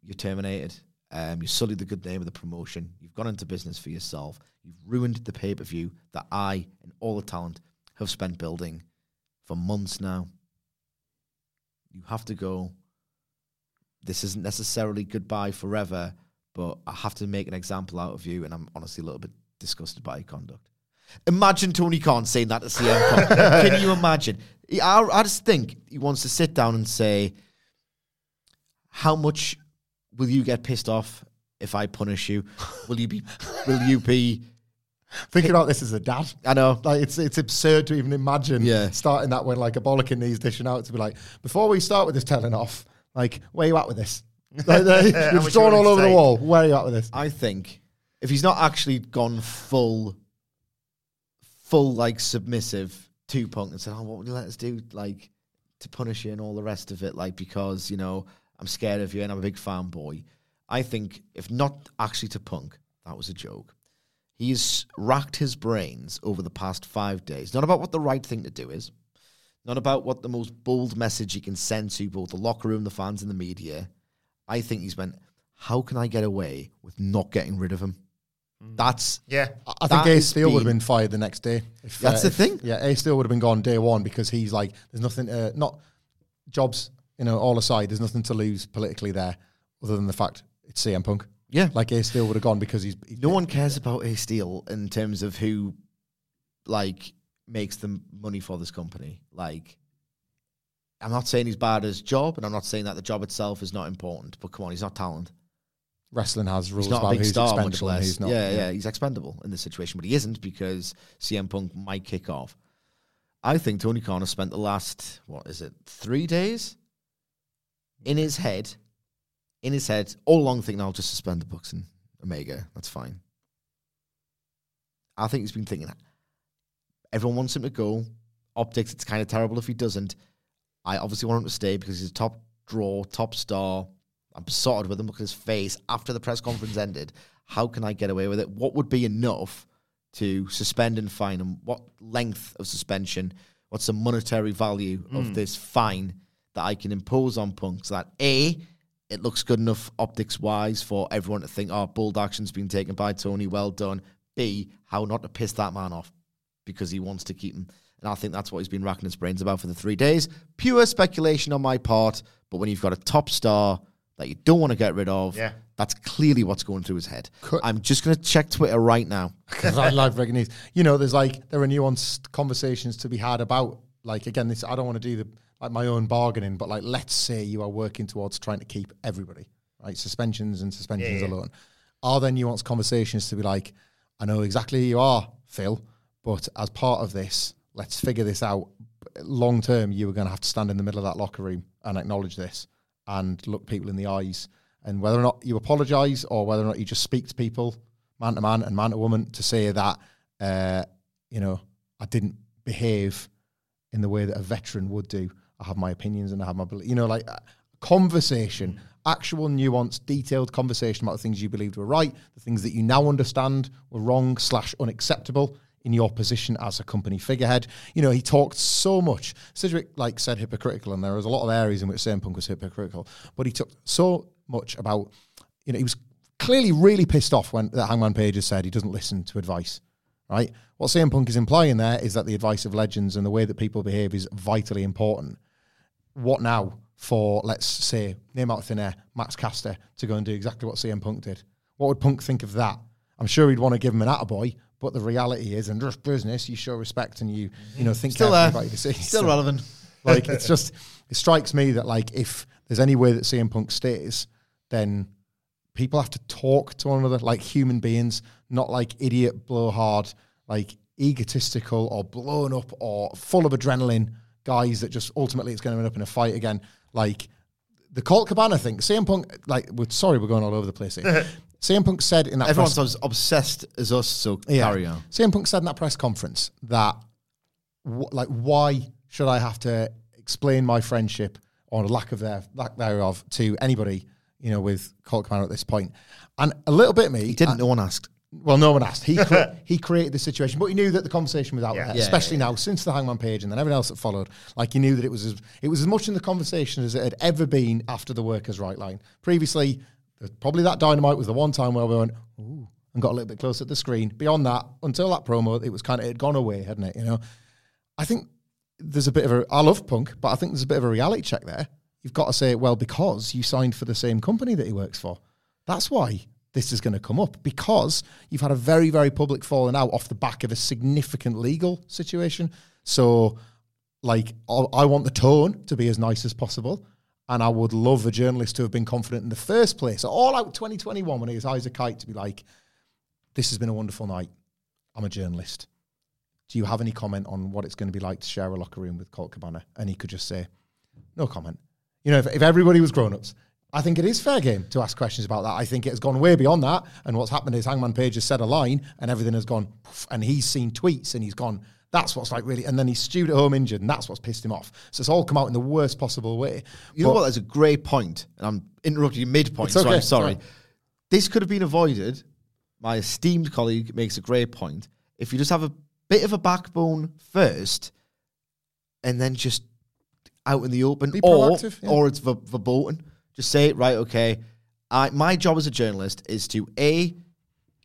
You're terminated. Um, you sullied the good name of the promotion. You've gone into business for yourself. You've ruined the pay-per-view that I and all the talent have spent building for months now. You have to go. This isn't necessarily goodbye forever, but I have to make an example out of you, and I'm honestly a little bit disgusted by your conduct. Imagine Tony Khan saying that to C M Punk. Can you imagine? I, I just think he wants to sit down and say, how much will you get pissed off if I punish you? Will you be... Will you be... Thinking about this as a dad. I know. Like, it's it's absurd to even imagine yeah. starting that when, like, a bollock in these dishing out to be like, before we start with this telling off, like, where are you at with this? Like, you've drawn all over the wall. Where are you at with this? I think if he's not actually gone full, full, like, submissive to Punk and said, oh, what would you let us do, like, to punish you and all the rest of it, like, because, you know, I'm scared of you and I'm a big fanboy. I think if not actually to Punk, that was a joke. He's racked his brains over the past five days. Not about what the right thing to do is. Not about what the most bold message he can send to both the locker room, the fans, and the media. I think he's meant, how can I get away with not getting rid of him? Mm. That's... Yeah. I think Ace Steel would have been fired the next day. If, that's uh, the if, thing. Yeah, Ace Steel would have been gone day one because he's like, there's nothing... Uh, not jobs, you know, all aside, there's nothing to lose politically there other than the fact it's C M Punk. Yeah. Like, Ace Steel would have gone because he's... he's no dead. One cares about Ace Steel in terms of who, like, makes the money for this company. Like, I'm not saying he's bad at his job, and I'm not saying that the job itself is not important, but come on, he's not talent. Wrestling has rules about who's expendable and who's not. Yeah, yeah, yeah, he's expendable in this situation, but he isn't because C M Punk might kick off. I think Tony Khan has spent the last, what is it, three days? In his head... In his head, all along thinking, I'll just suspend the Bucks and Omega. That's fine. I think he's been thinking that. Everyone wants him to go. Optics, it's kind of terrible if he doesn't. I obviously want him to stay because he's a top draw, top star. I'm besotted with him. Look at his face after the press conference ended. How can I get away with it? What would be enough to suspend and fine him? What length of suspension? What's the monetary value mm. of this fine that I can impose on Punk so that A... it looks good enough optics-wise for everyone to think, oh, bold action's been taken by Tony, well done. B, how not to piss that man off because he wants to keep him. And I think that's what he's been racking his brains about for the three days. Pure speculation on my part, but when you've got a top star that you don't want to get rid of, yeah. that's clearly what's going through his head. Could- I'm just going to check Twitter right now. Because I love breaking news. You know, there's like, there are nuanced conversations to be had about, like, again, this. I don't want to do the... like my own bargaining, but like, let's say you are working towards trying to keep everybody, right? Suspensions and suspensions yeah, yeah. alone. Are there nuanced conversations to be like, I know exactly who you are, Phil, but as part of this, let's figure this out. Long term, you are going to have to stand in the middle of that locker room and acknowledge this and look people in the eyes. And whether or not you apologize or whether or not you just speak to people, man to man and man to woman, to say that, uh, you know, I didn't behave in the way that a veteran would do. I have my opinions and I have my, you know, like uh, conversation, actual nuanced, detailed conversation about the things you believed were right, the things that you now understand were wrong slash unacceptable in your position as a company figurehead. You know, he talked so much. Sidgwick, like, said hypocritical, and there was a lot of areas in which C M Punk was hypocritical, but he took so much about, you know, he was clearly really pissed off when that Hangman Page has said he doesn't listen to advice. Right? What C M Punk is implying there is that the advice of legends and the way that people behave is vitally important. What now? for, let's say, name out of thin air, Max Caster, to go and do exactly what C M Punk did? What would Punk think of that? I'm sure he'd want to give him an attaboy, but the reality is, and just business, you show respect and you, you know, think still about your decisions. Still so, relevant. Like, it's just, it strikes me that, like, if there's any way that C M Punk stays, then people have to talk to one another like human beings, not like idiot, blowhard, like egotistical or blown up or full of adrenaline guys that just ultimately it's going to end up in a fight again. Like the Colt Cabana thing, C M Punk, like, we're sorry, we're going all over the place here. C M Punk said in that Everyone's press, obsessed as us, so yeah, carry on. C M Punk said in that press conference that, wh- like, why should I have to explain my friendship or lack of their lack thereof to anybody, you know, with Colt Cabana at this point. And a little bit of me... He didn't, and, no one asked. Well, no one asked. He cre- he created the situation, but he knew that the conversation was out yeah. there, yeah, especially yeah, yeah. now, since the Hangman Page and then everything else that followed. Like, he knew that it was as, it was as much in the conversation as it had ever been after the workers' right line. Previously, probably that Dynamite was the one time where we went, ooh, and got a little bit closer to the screen. Beyond that, until that promo, it was kind of, it had gone away, hadn't it, you know? I think there's a bit of a... I love Punk, but I think there's a bit of a reality check there. You've got to say, well, because you signed for the same company that he works for. That's why this is going to come up, because you've had a very, very public falling out off the back of a significant legal situation. So, like, I want the tone to be as nice as possible, and I would love a journalist to have been confident in the first place. All out twenty twenty-one, when he was high as a kite, to be like, this has been a wonderful night. I'm a journalist. Do you have any comment on what it's going to be like to share a locker room with Colt Cabana? And he could just say, no comment. You know, if, if everybody was grown-ups, I think it is fair game to ask questions about that. I think it has gone way beyond that. And what's happened is Hangman Page has said a line and everything has gone, poof, and he's seen tweets and he's gone, that's what's like really. And then he's stewed at home injured and that's what's pissed him off. So it's all come out in the worst possible way. You but know what? That's a great point. And I'm interrupting you mid-point, okay, so I'm sorry. Right. This could have been avoided. My esteemed colleague makes a great point. If you just have a bit of a backbone first and then just out in the open, or, yeah. or it's ver- verboten. Just say, right, okay, I, my job as a journalist is to A,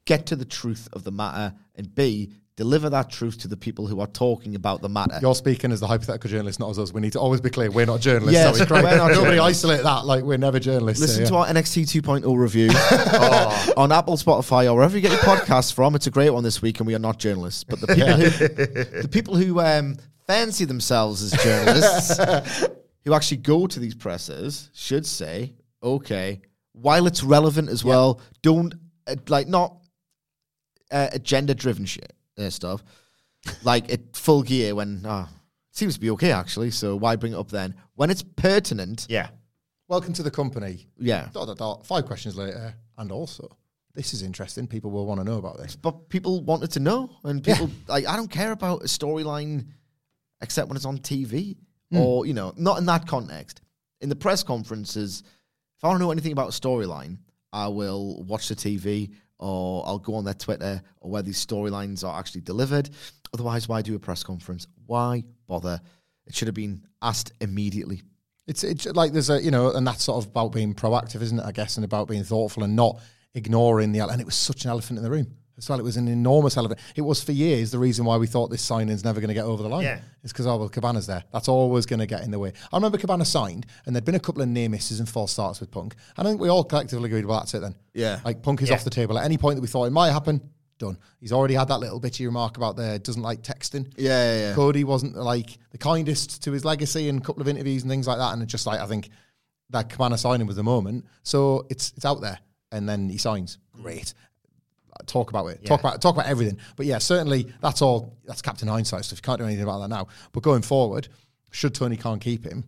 get to the truth of the matter, and B, deliver that truth to the people who are talking about the matter. You're speaking as the hypothetical journalist, not as us. We need to always be clear, we're not journalists. Yes, so we we're not Nobody journalists. Isolate that, like we're never journalists. Listen so, yeah. to our N X T two point oh review or on Apple, Spotify, or wherever you get your podcasts from. It's a great one this week, and we are not journalists. But the people yeah. who, the people who um, fancy themselves as journalists who actually go to these presses should say, okay, while it's relevant as yeah. well, don't, uh, like, not uh, agenda-driven shit. Uh, stuff like it full gear when oh, it seems to be okay actually, so why bring it up then when it's pertinent? Yeah, welcome to the company. Yeah, dot, dot, dot. Five questions later, and also this is interesting. People will want to know about this, but people wanted to know, and people yeah. like I don't care about a storyline except when it's on T V mm. or you know, not in that context. In the press conferences, if I don't know anything about a storyline, I will watch the T V. Or I'll go on their Twitter, or where these storylines are actually delivered. Otherwise, why do a press conference? Why bother? It should have been asked immediately. It's, it's like there's a, you know, and that's sort of about being proactive, isn't it, I guess, and about being thoughtful and not ignoring the, and it was such an elephant in the room. As well, it was an enormous elephant. It was for years the reason why we thought this signing is never going to get over the line. Yeah. It's because, oh, well, Cabana's there. That's always going to get in the way. I remember Cabana signed, and there'd been a couple of near misses and false starts with Punk. And I think we all collectively agreed, well, that's it then. Yeah. Like, Punk is yeah. off the table. At any point that we thought it might happen, done. He's already had that little bitchy remark about there, doesn't like texting. Yeah, yeah, yeah. Cody wasn't, like, the kindest to his legacy in a couple of interviews and things like that. And it's just like, I think that Cabana signing was the moment. So it's it's out there. And then he signs. Great. Talk about it. Yeah. Talk about talk about everything. But yeah, certainly that's all. That's Captain Hindsight stuff. You can't do anything about that now. But going forward, should Tony Khan keep him,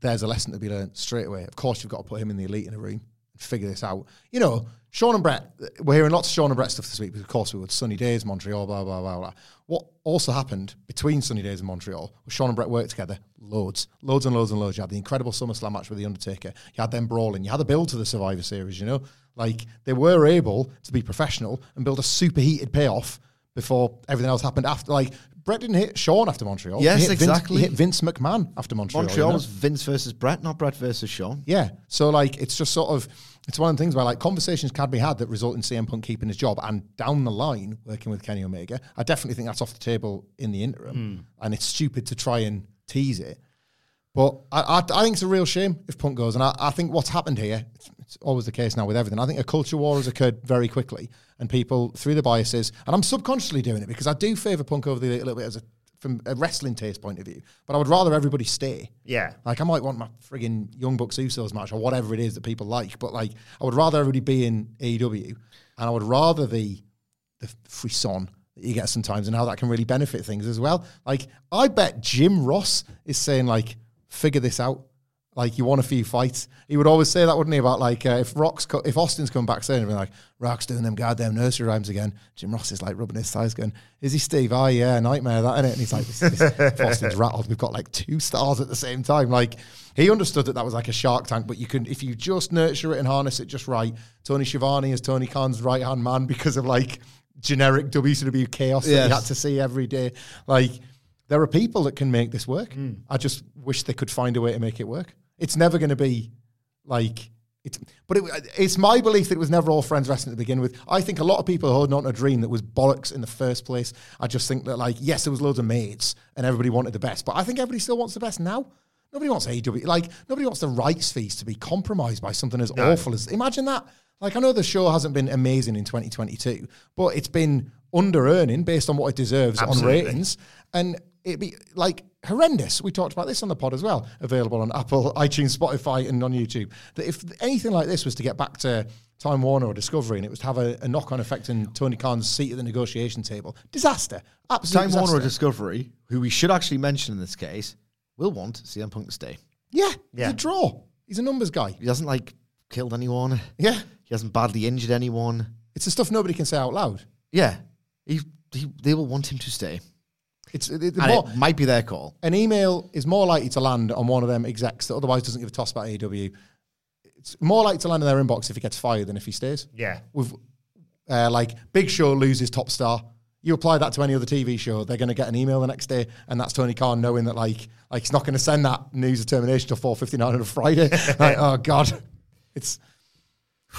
there's a lesson to be learned straight away. Of course, you've got to put him in the elite in a room and figure this out. You know, Sean and Brett. We're hearing lots of Sean and Brett stuff this week because, of course, we would. Sunny Days, Montreal, blah blah blah blah. What also happened between Sunny Days and Montreal was Sean and Brett worked together loads, loads and loads and loads. You had the incredible SummerSlam match with the Undertaker. You had them brawling. You had the build to the Survivor Series. You know. Like, they were able to be professional and build a superheated payoff before everything else happened after. Like, Brett didn't hit Sean after Montreal. Yes, he exactly. Vince, he hit Vince McMahon after Montreal. Montreal you know? was Vince versus Brett, not Brett versus Sean. Yeah. So, like, it's just sort of, it's one of the things where, like, conversations can be had that result in C M Punk keeping his job and down the line working with Kenny Omega. I definitely think that's off the table in the interim. Mm. And it's stupid to try and tease it. But I, I, I think it's a real shame if Punk goes. And I, I think what's happened here, it's, it's always the case now with everything. I think a culture war has occurred very quickly. And people, through the biases, and I'm subconsciously doing it because I do favour Punk over the a little bit as a, from a wrestling taste point of view. But I would rather everybody stay. Yeah. Like, I might want my frigging Young Bucks Usos match or whatever it is that people like. But, like, I would rather everybody be in A E W. And I would rather the, the frisson that you get sometimes and how that can really benefit things as well. Like, I bet Jim Ross is saying, like, figure this out. Like, you want a few fights. He would always say that, wouldn't he? About, like, uh, if Rock's co- if Austin's come back saying, like, Rock's doing them goddamn nursery rhymes again. Jim Ross is, like, rubbing his thighs going, is he Steve? Oh, yeah, nightmare, that, innit? And he's like, this, this, if Austin's rattled, we've got, like, two stars at the same time. Like, he understood that that was like a Shark Tank, but you can, if you just nurture it and harness it just right. Tony Schiavone is Tony Khan's right-hand man because of, like, generic W C W chaos yes. that he had to see every day. Like, there are people that can make this work. Mm. I just wish they could find a way to make it work. It's never going to be like... It's, but it, it's my belief that it was never all friends wrestling to begin with. I think a lot of people are holding on to a dream that was bollocks in the first place. I just think that, like, yes, there was loads of mates and everybody wanted the best, but I think everybody still wants the best now. Nobody wants A E W. Like, nobody wants the rights fees to be compromised by something as no. awful as... Imagine that. Like, I know the show hasn't been amazing in twenty twenty-two, but it's been under-earning based on what it deserves Absolutely. on ratings. And... it'd be, like, horrendous. We talked about this on the pod as well, available on Apple, iTunes, Spotify, and on YouTube, that if anything like this was to get back to Time Warner or Discovery and it was to have a, a knock-on effect in Tony Khan's seat at the negotiation table, disaster. Absolute Time disaster. Warner or Discovery, who we should actually mention in this case, will want C M Punk to stay. Yeah, yeah. He's a draw. He's a numbers guy. He hasn't, like, killed anyone. Yeah. He hasn't badly injured anyone. It's the stuff nobody can say out loud. Yeah. He, he, they will want him to stay. It's, it, more, it might be their call. An email is more likely to land on one of them execs that otherwise doesn't give a toss about A E W. It's more likely to land in their inbox if he gets fired than if he stays. Yeah. With, uh, like, Big Show loses Top Star. You apply that to any other T V show, they're going to get an email the next day, and that's Tony Khan knowing that, like, like he's not going to send that news of termination till four fifty-nine on a Friday. Like, oh, God. It's...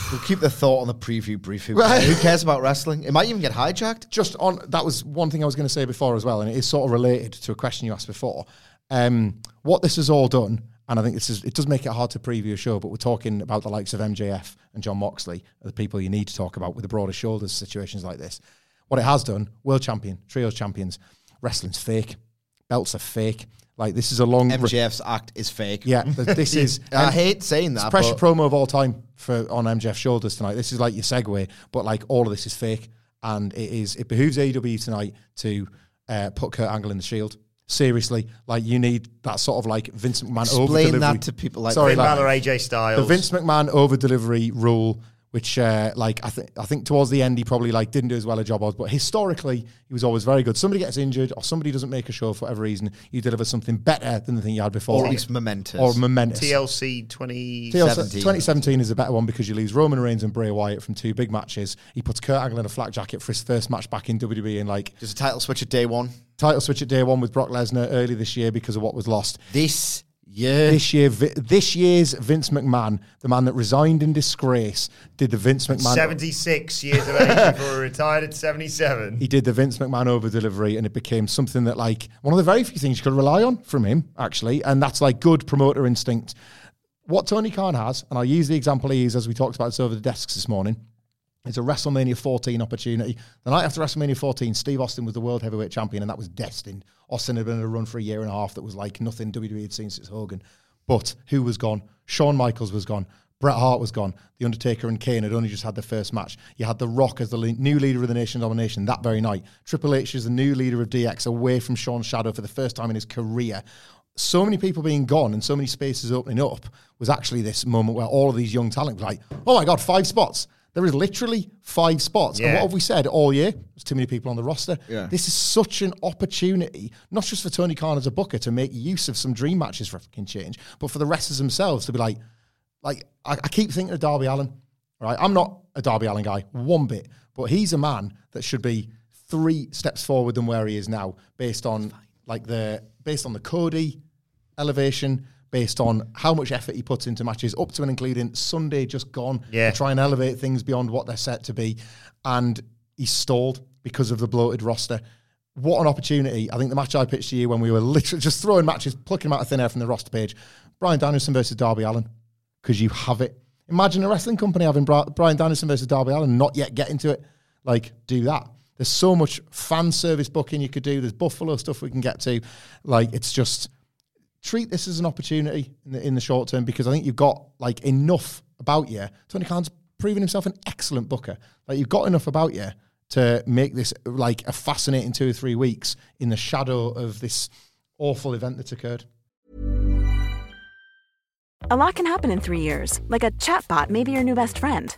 We'll keep the thought on the preview brief. Who cares about wrestling? It might even get hijacked. Just on that was one thing I was going to say before as well, and it is sort of related to a question you asked before. Um, what this has all done, and I think this is, it does make it hard to preview a show, but we're talking about the likes of M J F and John Moxley, the people you need to talk about with the broader shoulders situations like this. What it has done, world champion, trios champions, wrestling's fake, belts are fake. Like, this is a long... M J F's re- act is fake. Yeah, this is... I um, hate saying that, it's pressure promo of all time for on M J F's shoulders tonight. This is like your segue, but, like, all of this is fake. And it is. It behooves A E W tonight to uh, put Kurt Angle in the Shield. Seriously. Like, you need that sort of, like, Vince McMahon Explain over-delivery. Explain that to people like... Sorry, like, A J Styles. The Vince McMahon over-delivery rule... Which, uh, like, I think, I think towards the end he probably, like, didn't do as well a job as, but historically he was always very good. Somebody gets injured or somebody doesn't make a show for whatever reason, you deliver something better than the thing you had before, or at least momentous. Or momentous. T L C twenty seventeen. twenty seventeen is a better one because you lose Roman Reigns and Bray Wyatt from two big matches. He puts Kurt Angle in a flak jacket for his first match back in W W E, and, like, there's a title switch at day one. Title switch at day one with Brock Lesnar early this year because of what was lost. This. Yeah, this year, this year's Vince McMahon, the man that resigned in disgrace, did the Vince McMahon... seventy-six years of age before he retired at seventy-seven. He did the Vince McMahon over-delivery, and it became something that, like, one of the very few things you could rely on from him, actually, and that's, like, good promoter instinct. What Tony Khan has, and I'll use the example he used as we talked about this over the desks this morning, it's a WrestleMania fourteen opportunity. The night after WrestleMania fourteen, Steve Austin was the world heavyweight champion, and that was destined. Austin had been in a run for a year and a half that was like nothing W W E had seen since Hogan. But who was gone? Shawn Michaels was gone. Bret Hart was gone. The Undertaker and Kane had only just had their first match. You had The Rock as the le- new leader of the Nation of Domination that very night. Triple H is the new leader of D X, away from Shawn Shadow for the first time in his career. So many people being gone and so many spaces opening up was actually this moment where all of these young talent was like, oh my God, five spots. There is literally five spots. Yeah. And what have we said all year? There's too many people on the roster. Yeah. This is such an opportunity, not just for Tony Khan as a booker to make use of some dream matches for a fucking change, but for the wrestlers themselves to be like, like I, I keep thinking of Darby Allin. Right? I'm not a Darby Allin guy, one bit, but he's a man that should be three steps forward than where he is now based on like the based on the Cody elevation, based on how much effort he puts into matches, up to and including Sunday just gone, yeah. to try and elevate things beyond what they're set to be. And he's stalled because of the bloated roster. What an opportunity. I think the match I pitched to you when we were literally just throwing matches, plucking them out of thin air from the roster page, Bryan Danielson versus Darby Allin, because you have it. Imagine a wrestling company having Bra- Bryan Danielson versus Darby Allin, not yet getting to it. Like, do that. There's so much fan service booking you could do. There's Buffalo stuff we can get to. Like, it's just, treat this as an opportunity in the, in the short term, because I think you've got, like, enough about you. Tony Khan's proven himself an excellent booker. Like, you've got enough about you to make this, like, a fascinating two or three weeks in the shadow of this awful event that's occurred. A lot can happen in three years, like a chatbot may be your new best friend.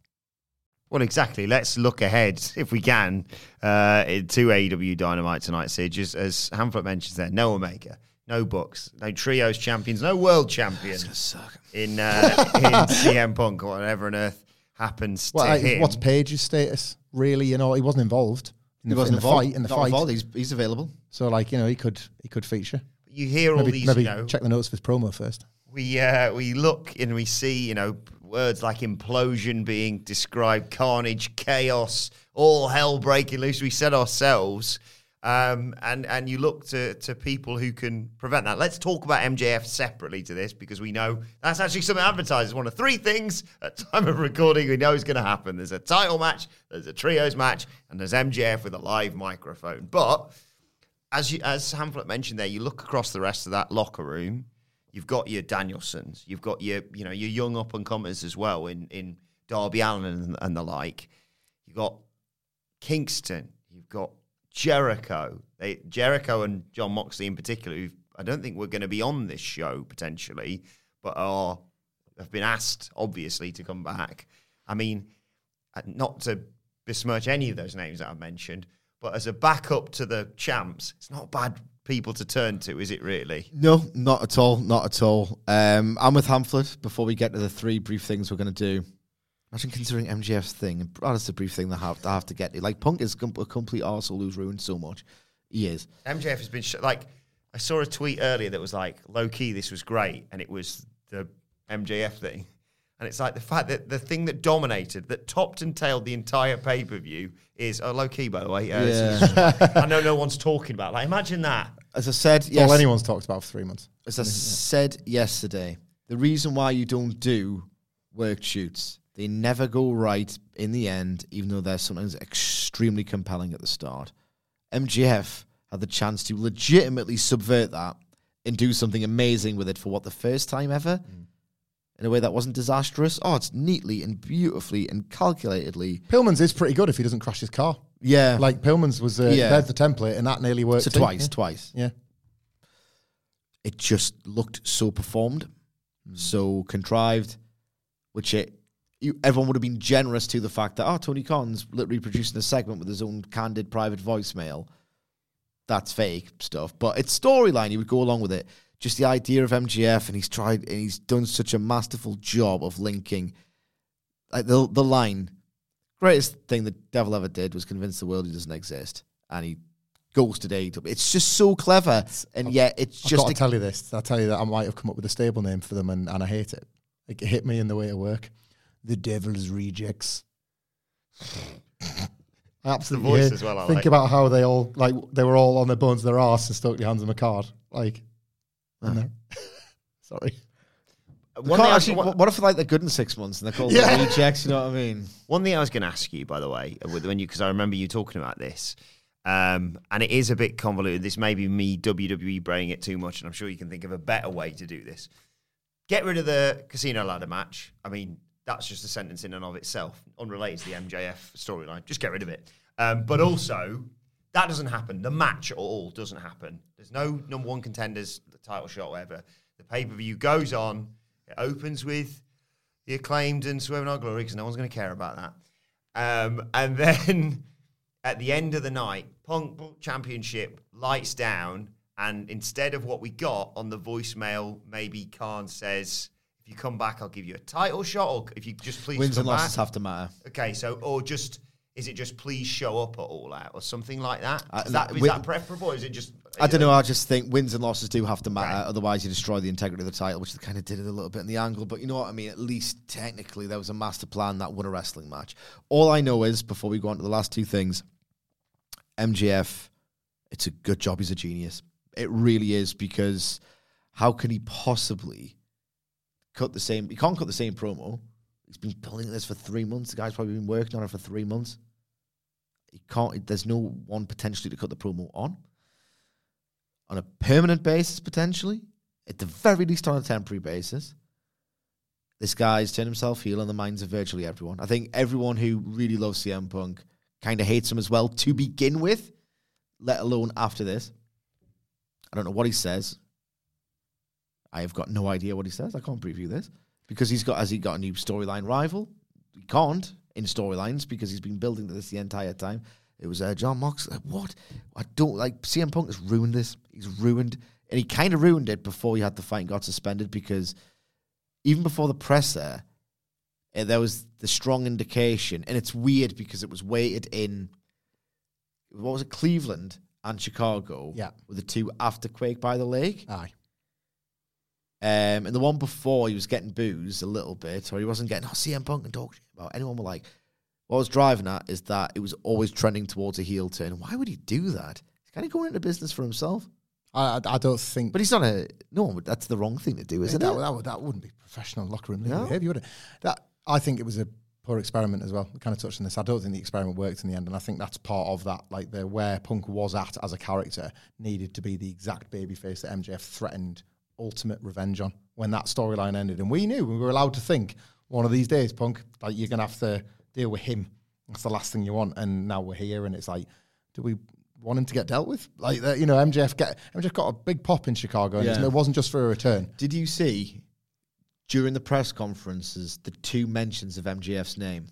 Well, exactly. Let's look ahead, if we can, uh, to A E W Dynamite tonight, Sid. As, as Hamlet mentions there, no Omega, no Bucks, no Trios champions, no world champions. That's gonna suck. In, uh, in C M Punk or whatever on earth happens well, to I, him. What's Page's status, really? You know, he wasn't involved in the, he wasn't in the involved, fight. In the not fight. Involved. He's, he's available. So, like, you know, he could he could feature. You hear maybe, all these, maybe you know, check the notes of his promo first. We, uh, we look and we see, you know, words like implosion being described, carnage, chaos, all hell breaking loose. We said ourselves, um, and and you look to to people who can prevent that. Let's talk about M J F separately to this, because we know that's actually something advertisers. One of three things at time of recording we know is going to happen. There's a title match, there's a trios match, and there's M J F with a live microphone. But as you, as Hamlet mentioned there, you look across the rest of that locker room. You've got your Danielsons. You've got your, you know, your young up-and-comers as well in, in Darby Allin and, and the like. You've got Kingston. You've got Jericho. They, Jericho and John Moxley in particular, who I don't think we're going to be on this show potentially, but are have been asked, obviously, to come back. I mean, not to besmirch any of those names that I've mentioned, but as a backup to the champs, it's not bad people to turn to, is it really? No, not at all, not at all. Um, I'm with Hamflet. Before we get to the three brief things we're going to do, imagine considering M J F's thing, and that's a brief thing that I have, have to get to. Like, Punk is a complete arsehole who's ruined so much. He is. M J F has been, sh- like, I saw a tweet earlier that was like, low-key, this was great, and it was the M J F thing. And it's like the fact that the thing that dominated, that topped and tailed the entire pay-per-view is, oh, low-key, by the way. Uh, yeah. Is, I know no one's talking about it. Like, imagine that. As I said... Yes, all anyone's talked about for three months. As I said yesterday, the reason why you don't do work shoots, they never go right in the end, even though they're sometimes extremely compelling at the start. M J F had the chance to legitimately subvert that and do something amazing with it for, what, the first time ever? Mm. In a way that wasn't disastrous. Oh, it's neatly and beautifully and calculatedly. Pillman's is pretty good if he doesn't crash his car. Yeah. Like, Pillman's was, uh, yeah. there's the template, and that nearly worked. So twice, yeah. twice. Yeah. it just looked so performed, mm. so contrived, which it, you, everyone would have been generous to the fact that, oh, Tony Khan's literally producing a segment with his own candid private voicemail. That's fake stuff. But it's storyline, you would go along with it. Just the idea of M J F, and he's tried, and he's done such a masterful job of linking, like the the line, greatest thing the devil ever did was convince the world he doesn't exist, and he goes to A E W. It's just so clever, and I've, yet it's I've just. I've got to a, tell you this. I'll tell you that I might have come up with a stable name for them, and, and I hate it. Like, it hit me in the way it work. The Devil's Rejects. Absolutely. The voice yeah. as well. I Think like. about how they all like they were all on their bones, their arse, and stuck their hands on a card, like. Uh-huh. No. Sorry. One actually, what, what if like they're good in six months and they're called yeah. the rejects? You know what I mean? One thing I was going to ask you, by the way, when you because I remember you talking about this, um, and it is a bit convoluted. This may be me W W E braying it too much, and I'm sure you can think of a better way to do this. Get rid of the casino ladder match. I mean, that's just a sentence in and of itself, unrelated to the M J F storyline. Just get rid of it. Um, but also, that doesn't happen. The match at all doesn't happen. There's no number one contenders, the title shot, whatever. The pay-per-view goes on. It opens with The Acclaimed and Swerve in Our Glory, because no one's going to care about that. Um, and then at the end of the night, Punk Championship, lights down, and instead of what we got on the voicemail, maybe Khan says, if you come back, I'll give you a title shot, or if you just please Wins come and back. Losses have to matter. Okay, so, or just... Is it just please show up at All Out or something like that? Is that, is that preferable? Or is it just? I don't know. I just think wins and losses do have to matter. Right. Otherwise, you destroy the integrity of the title, which they kind of did it a little bit in the angle. But you know what I mean? At least technically, there was a master plan that won a wrestling match. All I know is, before we go on to the last two things, M J F, it's a good job. He's a genius. It really is, because how can he possibly cut the same? He can't cut the same promo. He's been building this for three months. The guy's probably been working on it for three months. He can't. There's no one potentially to cut the promo on. On a permanent basis, potentially. At the very least, on a temporary basis. This guy's turned himself heel in the minds of virtually everyone. I think everyone who really loves C M Punk kind of hates him as well to begin with, let alone after this. I don't know what he says. I have got no idea what he says. I can't preview this. Because he's got, has he got a new storyline rival? He can't in storylines, because he's been building to this the entire time. It was uh, John Moxley. What? I don't, like, C M Punk has ruined this. He's ruined, and he kind of ruined it before he had the fight and got suspended, because even before the presser, uh, there was the strong indication, and it's weird because it was weighted in, what was it, Cleveland and Chicago. Yeah. Were the two after Quake by the Lake. Aye. Um, and the one before, he was getting booze a little bit, or he wasn't getting, oh, C M Punk and talk shit about anyone. Were like, what I was driving at is that it was always trending towards a heel turn. Why would he do that? He's kind of going into business for himself. I, I don't think... But he's not a... No, that's the wrong thing to do, isn't that, it? That, that wouldn't be professional locker room no. behavior, would it? That, I think it was a poor experiment as well. We kind of touched on this. I don't think the experiment worked in the end, and I think that's part of that. Like, the where Punk was at as a character needed to be the exact babyface that M J F threatened ultimate revenge on when that storyline ended. And we knew, we were allowed to think, one of these days, Punk, like, you're going to have to deal with him. That's the last thing you want. And now we're here, and it's like, do we want him to get dealt with? Like, you know, M J F, get, M J F got a big pop in Chicago, and yeah. it wasn't just for a return. Did you see, during the press conferences, the two mentions of M J F's name?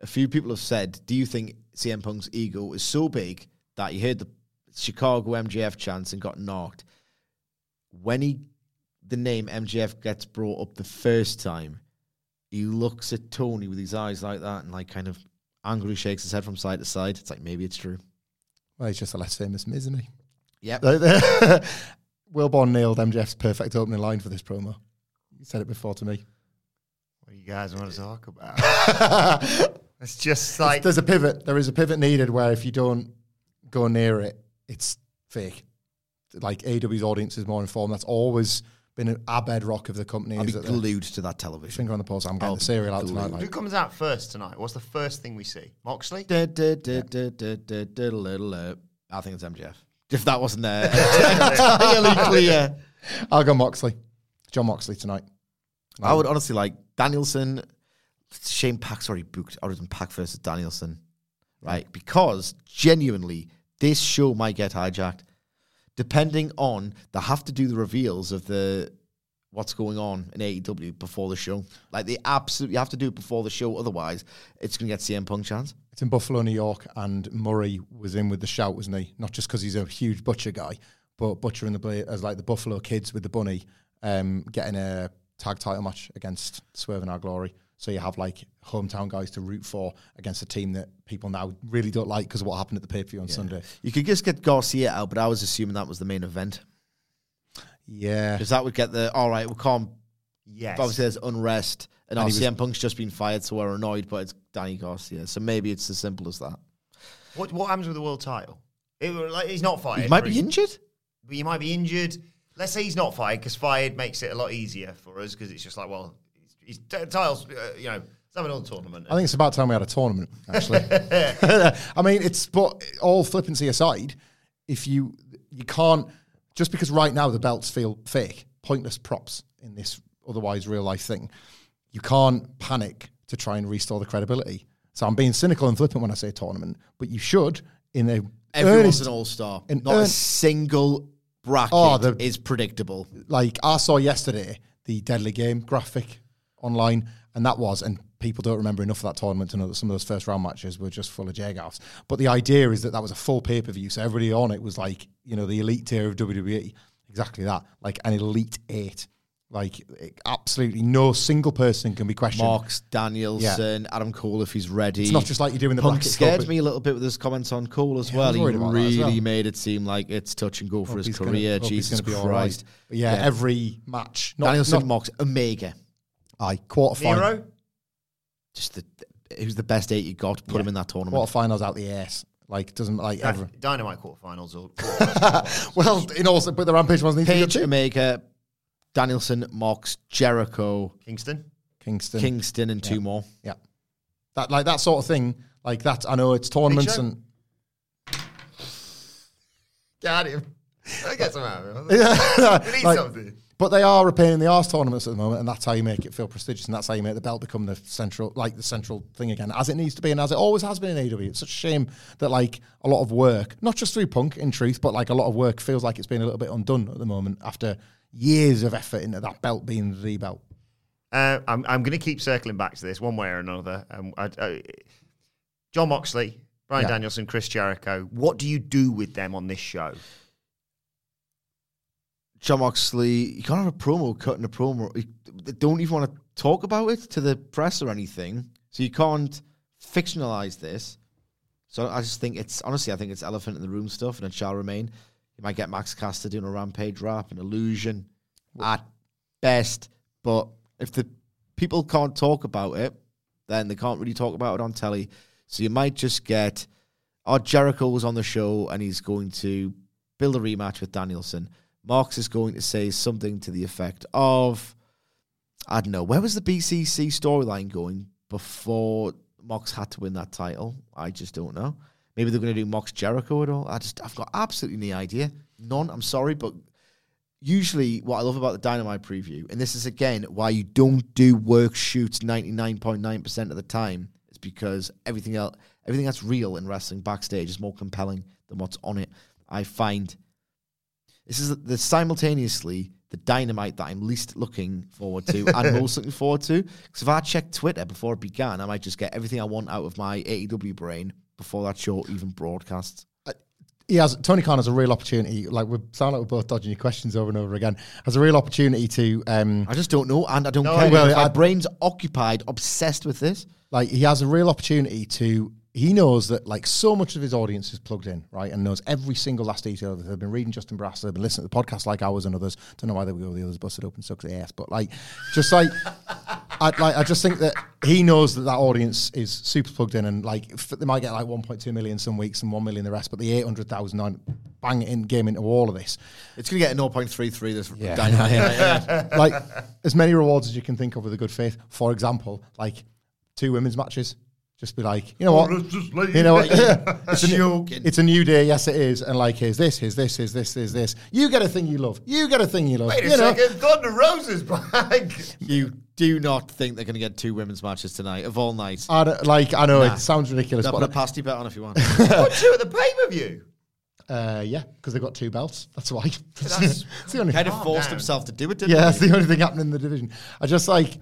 A few people have said, do you think C M Punk's ego is so big that he heard the Chicago M J F chants and got knocked? When he the name M J F gets brought up the first time, he looks at Tony with his eyes like that, and like kind of angrily shakes his head from side to side. It's like, maybe it's true. Well, he's just the less famous Miz, isn't he? Yep. Wilborn nailed M J F's perfect opening line for this promo. You said it before to me. What do you guys want to talk about? It's just like... It's, there's a pivot. There is a pivot needed where if you don't go near it, it's fake. Like, A W's audience is more informed. That's always... been a bedrock of the company. I'll be glued to that television. Finger on the pulse. I'm getting the cereal out tonight. Who comes out first tonight? What's the first thing we see? Moxley? I think it's M J F. If that wasn't there, clearly clear. I'll go Moxley. John Moxley tonight. I would honestly like Danielson. Shane Pack's already booked. I would have Pack versus Danielson. Right? Because genuinely, this show might get hijacked. depending on, they have to do the reveals of the what's going on in A E W before the show. Like, they absolutely have to do it before the show, otherwise it's going to get C M Punk chance. It's in Buffalo, New York, and Murray was in with the shout, wasn't he? Not just because he's a huge Butcher guy, but Butcher and the Blade as like the Buffalo Kids with the bunny um, getting a tag title match against Swerve and Our Glory. So you have like hometown guys to root for against a team that people now really don't like because of what happened at the pay-per-view on yeah. Sunday. You could just get Garcia out, but I was assuming that was the main event. Yeah. Because that would get the, all right, we can't. Yes. But obviously there's unrest, and, and C M Punk's just been fired, so we're annoyed, but it's Danny Garcia. So maybe it's as simple as that. What what happens with the world title? It, like, he's not fired. He might be injured. He might be injured. Let's say he's not fired, because fired makes it a lot easier for us, because it's just like, well... He's t- tiles, uh, you know, let's have another tournament. I think it's about time we had a tournament, actually. I mean, it's, but all flippancy aside, if you, you can't, just because right now the belts feel fake, pointless props in this otherwise real life thing, you can't panic to try and restore the credibility. So I'm being cynical and flippant when I say tournament, but you should in a Everyone's earnest, an all-star. An Not earn- a single bracket oh, the, is predictable. Like, I saw yesterday the Deadly Game graphic online, and that was, and people don't remember enough of that tournament to know that some of those first round matches were just full of jagoffs. But the idea is that that was a full pay-per-view, so everybody on it was like, you know, the elite tier of W W E, exactly that, like an elite eight. Like, it, absolutely no single person can be questioned. Marks, Danielson, yeah. Adam Cole, if he's ready. It's not just like you're doing the Punk scared cup, me a little bit with his comments on Cole as well. He really well. made it seem like it's touch and go for hope his career. Gonna, Jesus Christ. Right. Yeah, yeah, every match. Not, Danielson, not, Marks, Omega. Aye, quarterfinal. Hero? Just the, it was the best eight you got. Put yeah. him in that tournament. Quarterfinals out the ass. Like, doesn't like yeah, ever. Dynamite quarterfinals or. Quarterfinals. Well, in all, but the Rampage ones. Page, Omega, Danielson, Mox, Jericho, Kingston, Kingston, Kingston, and yeah. two more. Yeah, that like that sort of thing. Like that, I know it's tournaments and. Got him. I get some out of it. Yeah, we need like, something. But they are a pain in the arse tournaments at the moment, and that's how you make it feel prestigious, and that's how you make the belt become the central, like the central thing again, as it needs to be, and as it always has been in A E W. It's such a shame that like a lot of work, not just through Punk in truth, but like a lot of work feels like it's been a little bit undone at the moment after years of effort into that belt being the belt. Uh, I'm I'm going to keep circling back to this one way or another. Um, I, I, John Moxley, Bryan yeah. Danielson, Chris Jericho. What do you do with them on this show? John Moxley, you can't have a promo cutting a promo. They don't even want to talk about it to the press or anything. So you can't fictionalize this. So I just think it's, honestly, I think it's elephant in the room stuff, and it shall remain. You might get Max Caster doing a Rampage rap, an illusion what? at best. But if the people can't talk about it, then they can't really talk about it on telly. So you might just get, oh, Jericho was on the show and he's going to build a rematch with Danielson. Marks is going to say something to the effect of, I don't know, where was the B C C storyline going before Mox had to win that title? I just don't know. Maybe they're going to do Mox Jericho at all. I just, I've got absolutely no idea. None, I'm sorry, but usually what I love about the Dynamite preview, and this is, again, why you don't do work shoots ninety-nine point nine percent of the time, is because everything else, everything that's real in wrestling backstage is more compelling than what's on it. I find... This is the simultaneously the Dynamite that I'm least looking forward to and most looking forward to. Because if I checked Twitter before it began, I might just get everything I want out of my A E W brain before that show even broadcasts. Uh, he has, Tony Khan has a real opportunity. Like, we sound like we're both dodging your questions over and over again. Has a real opportunity to... Um, I just don't know, and I don't no, care. Well, my I, brain's occupied, obsessed with this. Like, he has a real opportunity to... He knows that, like, so much of his audience is plugged in, right, and knows every single last detail. They've been reading Justin Brass, they've been listening to the podcast like ours and others. Don't know why they would go the others busted open sucks the ass, but, like, just, like, I like I just think that he knows that that audience is super plugged in, and, like, they might get, like, one point two million some weeks and one million the rest, but the eight hundred thousand bang in game into all of this. It's going to get a zero point three three this yeah. Dynamite. Like, as many rewards as you can think of with a good faith. For example, like, two women's matches. Just be like, you know what, oh, you know what, it's, a new, it's a new day, yes it is, and like, here's this, here's this, here's this, here's this. You get a thing you love, you get a thing you love. Wait a you second, Thunder Rose's back. You do not think they're going to get two women's matches tonight, of all nights. I like, I know, nah. It sounds ridiculous. I'll put a pasty bet on if you want. Put two at the pay-per-view. Uh, yeah, because they've got two belts. That's why. That's the only kind of forced himself to do it, didn't yeah, he? Yeah, that's the only thing happening in the division. I just like,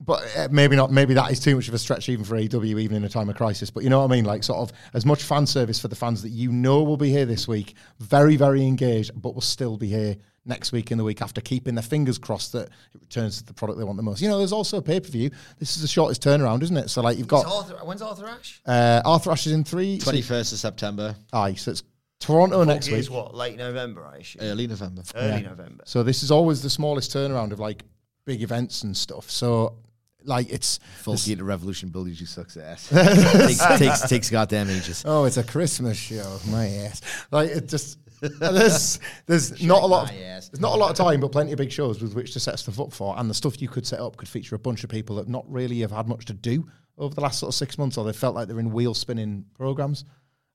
but uh, maybe not. Maybe that is too much of a stretch even for A E W, even in a time of crisis. But you know what I mean? Like sort of as much fan service for the fans that you know will be here this week, very, very engaged, but will still be here next week and the week after, keeping their fingers crossed that it returns to the product they want the most. You know, there's also a pay-per-view. This is the shortest turnaround, isn't it? So like you've got... Arthur, when's Arthur Ashe? Uh, Arthur Ashe is in three... twenty-first of September. Aye, so it's... Toronto Punk next week. Is what, late November, I assume? Early November. Early yeah. November. So this is always the smallest turnaround of, like, big events and stuff. So, like, it's... Full Theater Revolution builds you success. takes, takes, takes goddamn ages. Oh, it's a Christmas show. My ass. Like, it just... There's, there's not a lot of, there's not a lot of time, but plenty of big shows with which to set stuff up for. And the stuff you could set up could feature a bunch of people that not really have had much to do over the last sort of six months, or they felt like they're in wheel-spinning programs.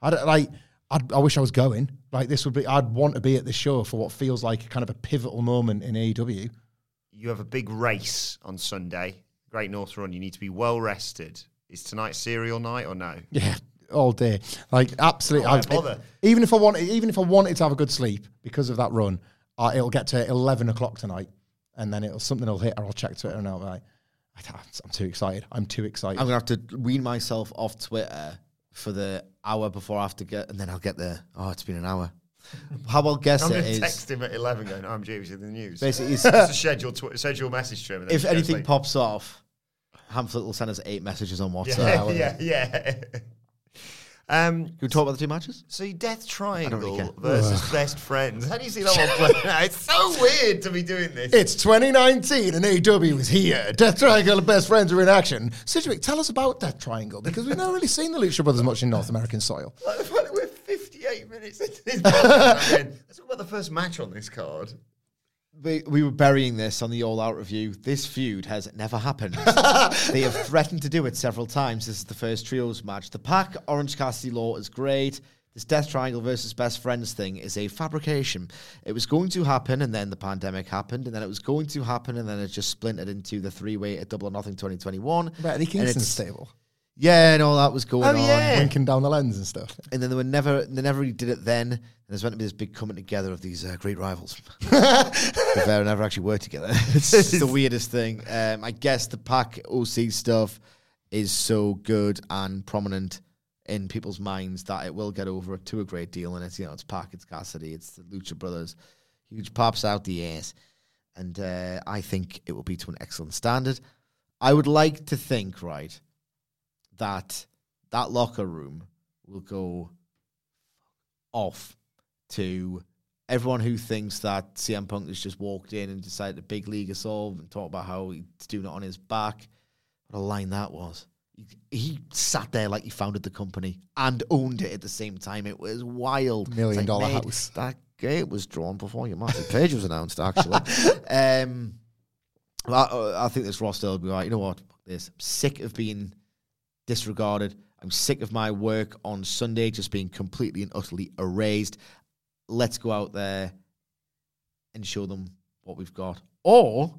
I don't, like... I'd, I wish I was going. Like this would be, I'd want to be at this show for what feels like kind of a pivotal moment in A E W. You have a big race on Sunday, Great North Run. You need to be well rested. Is tonight cereal night or no? Yeah, all day. Like absolutely. Oh, I, bother. It, even if I wanted, even if I wanted to have a good sleep because of that run, uh, it'll get to eleven o'clock tonight, and then it'll something will hit, or I'll check Twitter and I'll be like, I'm too excited. I'm too excited. I'm gonna have to wean myself off Twitter for the hour before I have to get, and then I'll get there. Oh, it's been an hour. How I'll guess I'm it is... I'm going to text him at eleven going, I'm Jeeves in the news. Basically, it's a scheduled, tw- scheduled message to him. If anything like, pops off, Hamlet will send us eight messages on WhatsApp. Yeah, yeah, yeah. Um, Can we talk about the two matches? See, Death Triangle really versus Best Friends. How do you see that one playing out? It's so weird to be doing this. It's twenty nineteen and A E W is here. Death Triangle and Best Friends are in action. Sidgwick, tell us about Death Triangle, because we've not really seen the Lucha Brothers much in North American soil. Like, we're fifty-eight minutes into this. Let's talk about the first match on this card. We, we were burying this on the All Out review. This feud has never happened. They have threatened to do it several times. This is the first trios match. The Pac, Orange Cassidy Law is great. This Death Triangle versus Best Friends thing is a fabrication. It was going to happen, and then the pandemic happened, and then it was going to happen, and then it just splintered into the three-way at Double or Nothing twenty twenty-one. Right, Eddie Kingston's stable. Yeah, and all that was going oh, yeah. on. Winking down the lens and stuff. And then they were never, they never really did it then. And there's meant to be this big coming together of these uh, great rivals. They've never actually worked together. It's the weirdest thing. Um, I guess the Pac O C stuff is so good and prominent in people's minds that it will get over to a great deal. And it's, you know, it's Pac, it's Cassidy, it's the Lucha Brothers. Huge pops out the ass. And uh, I think it will be to an excellent standard. I would like to think, right, that that locker room will go off to everyone who thinks that C M Punk has just walked in and decided to big league us all and talk about how he's doing it on his back. What a line that was. He, he sat there like he founded the company and owned it at the same time. It was wild. Million dollar house. That gate was drawn before your massive page was announced, actually. um, I, I think this roster will be like, you know what, fuck this. I'm sick of being... disregarded. I'm sick of my work on Sunday just being completely and utterly erased. Let's go out there and show them what we've got. Or,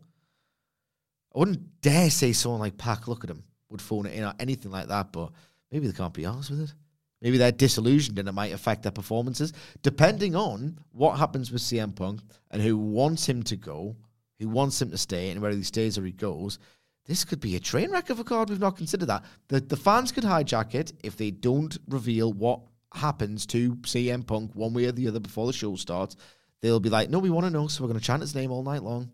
I wouldn't dare say someone like Pac, look at him, would phone it in or anything like that, but maybe they can't be honest with it. Maybe they're disillusioned and it might affect their performances, depending on what happens with C M Punk and who wants him to go, who wants him to stay, and whether he stays or he goes. This could be a train wreck of a card. We've not considered that. The, the fans could hijack it if they don't reveal what happens to C M Punk one way or the other before the show starts. They'll be like, no, we want to know, so we're going to chant his name all night long.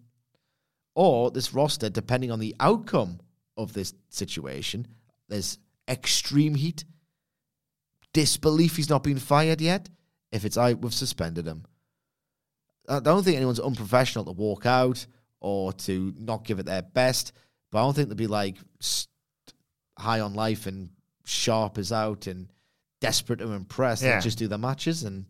Or this roster, depending on the outcome of this situation, there's extreme heat, disbelief he's not been fired yet. If it's out, we've suspended him. I don't think anyone's unprofessional to walk out or to not give it their best. But I don't think they'd be like st- high on life and sharp as out and desperate to impress. Yeah. They'd just do their matches. And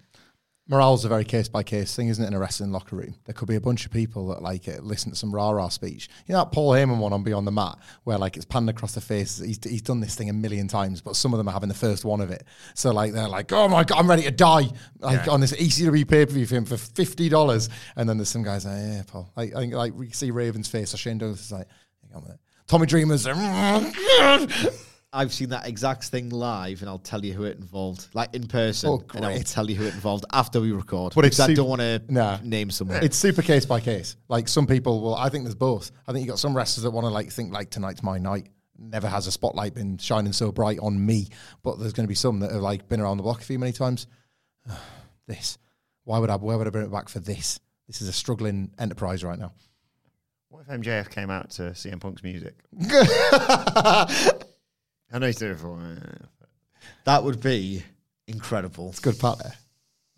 morale's a very case by case thing, isn't it? In a wrestling locker room, there could be a bunch of people that like it, listen to some rah rah speech. You know that Paul Heyman one on Beyond the Mat, where like it's panned across the face. He's he's done this thing a million times, but some of them are having the first one of it. So like they're like, oh my god, I'm ready to die! Like yeah. on this E C W pay per view for him for fifty dollars, and then there's some guys like, yeah, Paul. Like I think like we see Raven's face or Shane Douglas is like. Tommy Dreamer's like, oh, I've seen that exact thing live, and I'll tell you who it involved, like in person, oh, and I'll tell you who it involved after we record. But it's I don't want to nah. name someone. It's super case by case. Like some people will. I think there's both. I think you got some wrestlers that want to like think like tonight's my night. Never has a spotlight been shining so bright on me. But there's going to be some that have like been around the block a few many times. This. Why would I? Where would I bring it back for this? This is a struggling enterprise right now. What if M J F came out to C M Punk's music? I know he's doing it for me. That would be incredible. It's a good part there.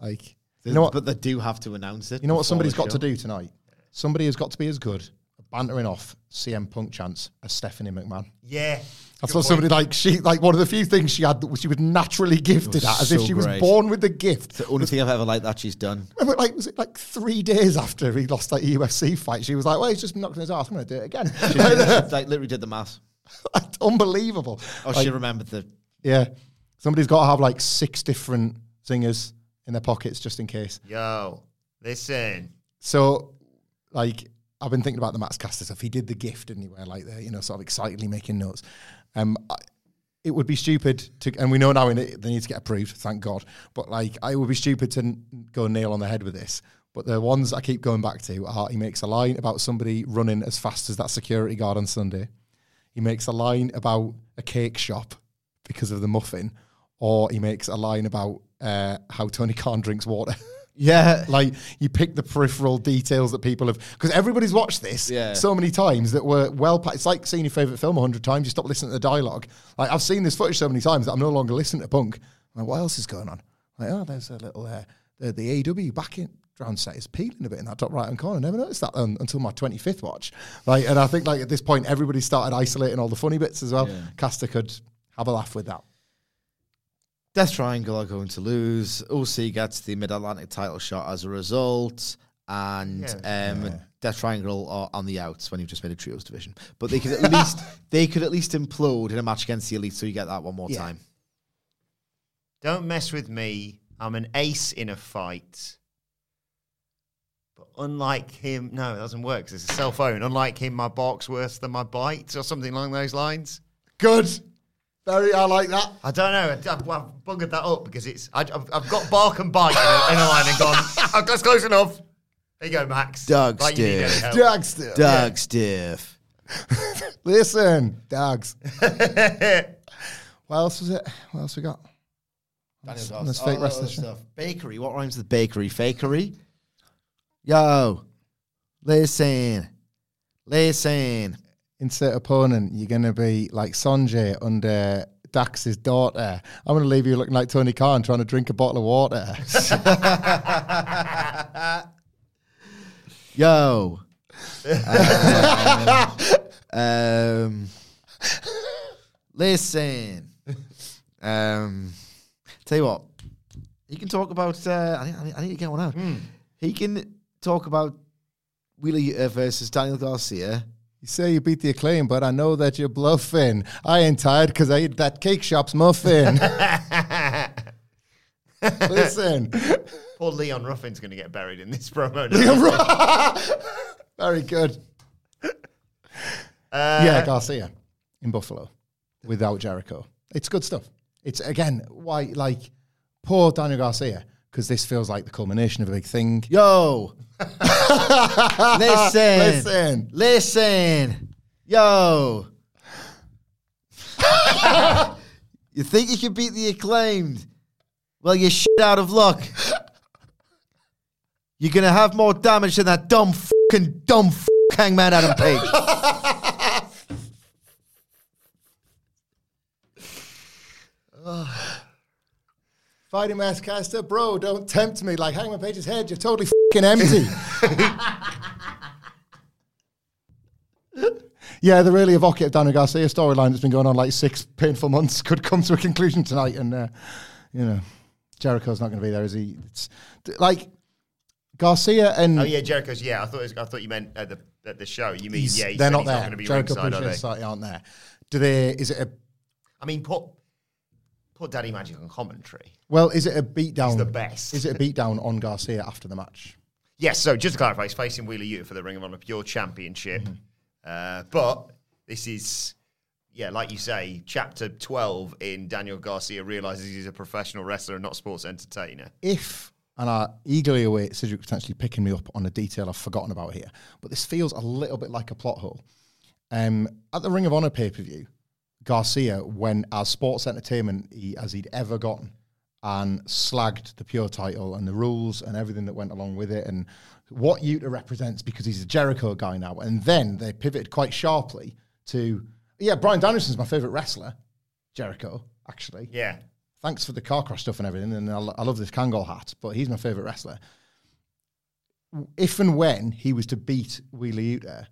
Like, you know what? But they do have to announce it. You know what somebody's got to do tonight? Somebody has got to be as good at bantering off C M Punk chants as Stephanie McMahon. Yeah. I thought somebody like she like one of the few things she had that she was naturally gifted at, as if she was born with the gift. It's the only thing I've ever liked that she's done. Remember, like was it like three days after he lost that U F C fight? She was like, "Well, he's just knocked on his ass. I'm going to do it again." She did, like literally did the math. Unbelievable. Oh, like, she remembered the yeah. Somebody's got to have like six different singers in their pockets just in case. Yo, listen. So, like, I've been thinking about the Max Caster stuff. He did the gift, didn't he? Where like the, you know, sort of excitedly making notes. Um, I, it would be stupid to, and we know now in it, they need to get approved. Thank God. But like, I would be stupid to n- go nail on the head with this. But the ones I keep going back to are: he makes a line about somebody running as fast as that security guard on Sunday. He makes a line about a cake shop because of the muffin, or he makes a line about uh, how Tony Khan drinks water. Yeah, like you pick the peripheral details that people have, because everybody's watched this yeah. so many times that we're well. It's like seeing your favorite film a hundred times. You stop listening to the dialogue. Like I've seen this footage so many times that I'm no longer listening to Punk. Like, what else is going on? Like, oh, there's a little uh, the, the A E W background set is peeling a bit in that top right hand corner. I never noticed that un- until my twenty-fifth watch. Like, and I think like at this point everybody started isolating all the funny bits as well. Yeah. Caster could have a laugh with that. Death Triangle are going to lose. O C gets the Mid-Atlantic title shot as a result. And yeah, um, yeah. Death Triangle are on the outs when you've just made a trios division. But they could at least they could at least implode in a match against the Elite, so you get that one more yeah. time. Don't mess with me. I'm an ace in a fight. But unlike him... No, it doesn't work because it's a cell phone. Unlike him, my bark's worse than my bite or something along those lines. Good. Very, I like that. I don't know. I've, I've bungered that up because it's. I, I've, I've got bark and bite in a line and gone. That's close enough. There you go, Max. Doug like stiff. Doug stiff. Doug yeah. stiff. Listen, dogs. What else was it? What else we got? Daniel's on this fake oh, wrestling stuff. Bakery. What rhymes with bakery? Fakery. Yo, listen, listen. Insert opponent, you're going to be like Sanjay under Dax's daughter. I'm going to leave you looking like Tony Khan trying to drink a bottle of water. Yo. um, um, listen. Um, tell you what, he can talk about... Uh, I, need, I need to get one out. Mm. He can talk about Wheeler Yuta versus Daniel Garcia. You say you beat the Acclaim, but I know that you're bluffing. I ain't tired because I ate that cake shop's muffin. Listen. Poor Leon Ruffin's going to get buried in this promo. Leon Ruffin! Very good. Uh, yeah, Garcia in Buffalo without Jericho. It's good stuff. It's, again, why, like, poor Daniel Garcia, because this feels like the culmination of a big thing. Yo! Listen. Listen. Listen. Yo. You think you can beat the Acclaimed? Well, you're shit out of luck. You're going to have more damage than that dumb fucking dumb f- Hangman Adam Page. Oh. Fighting Max Caster, bro, don't tempt me. Like, Hangman Page's head, you're totally f***ing empty. Yeah, the really evocative Daniel Garcia storyline that's been going on like six painful months could come to a conclusion tonight. And, uh, you know, Jericho's not going to be there, is he? It's, like, Garcia and... Oh, yeah, Jericho's, yeah. I thought it was, I thought you meant at the at the show. You mean, he's, yeah, he's, they're not he's there. Not going to be Jericho ringside, are they? Society aren't there. Do they... Is it a... I mean, put... Put Daddy Magic on commentary. Well, is it a beatdown? He's the best. Is it a beatdown on Garcia after the match? Yes, so just to clarify, he's facing Wheeler Yuta for the Ring of Honor Pure Championship. Mm-hmm. Uh, but this is... yeah, like you say, chapter twelve in Daniel Garcia realizes he's a professional wrestler and not sports entertainer. If, and I eagerly await Cedric potentially picking me up on a detail I've forgotten about here, but this feels a little bit like a plot hole. Um, at the Ring of Honor pay-per-view, Garcia went as sports entertainment he, as he'd ever gotten and slagged the pure title and the rules and everything that went along with it and what Yuta represents because he's a Jericho guy now. And then they pivoted quite sharply to, yeah, Bryan Danielson's my favourite wrestler, Jericho, actually. Yeah. Thanks for the car crash stuff and everything, and I, l- I love this Kangol hat, but he's my favourite wrestler. If and when he was to beat Wheeler Yuta,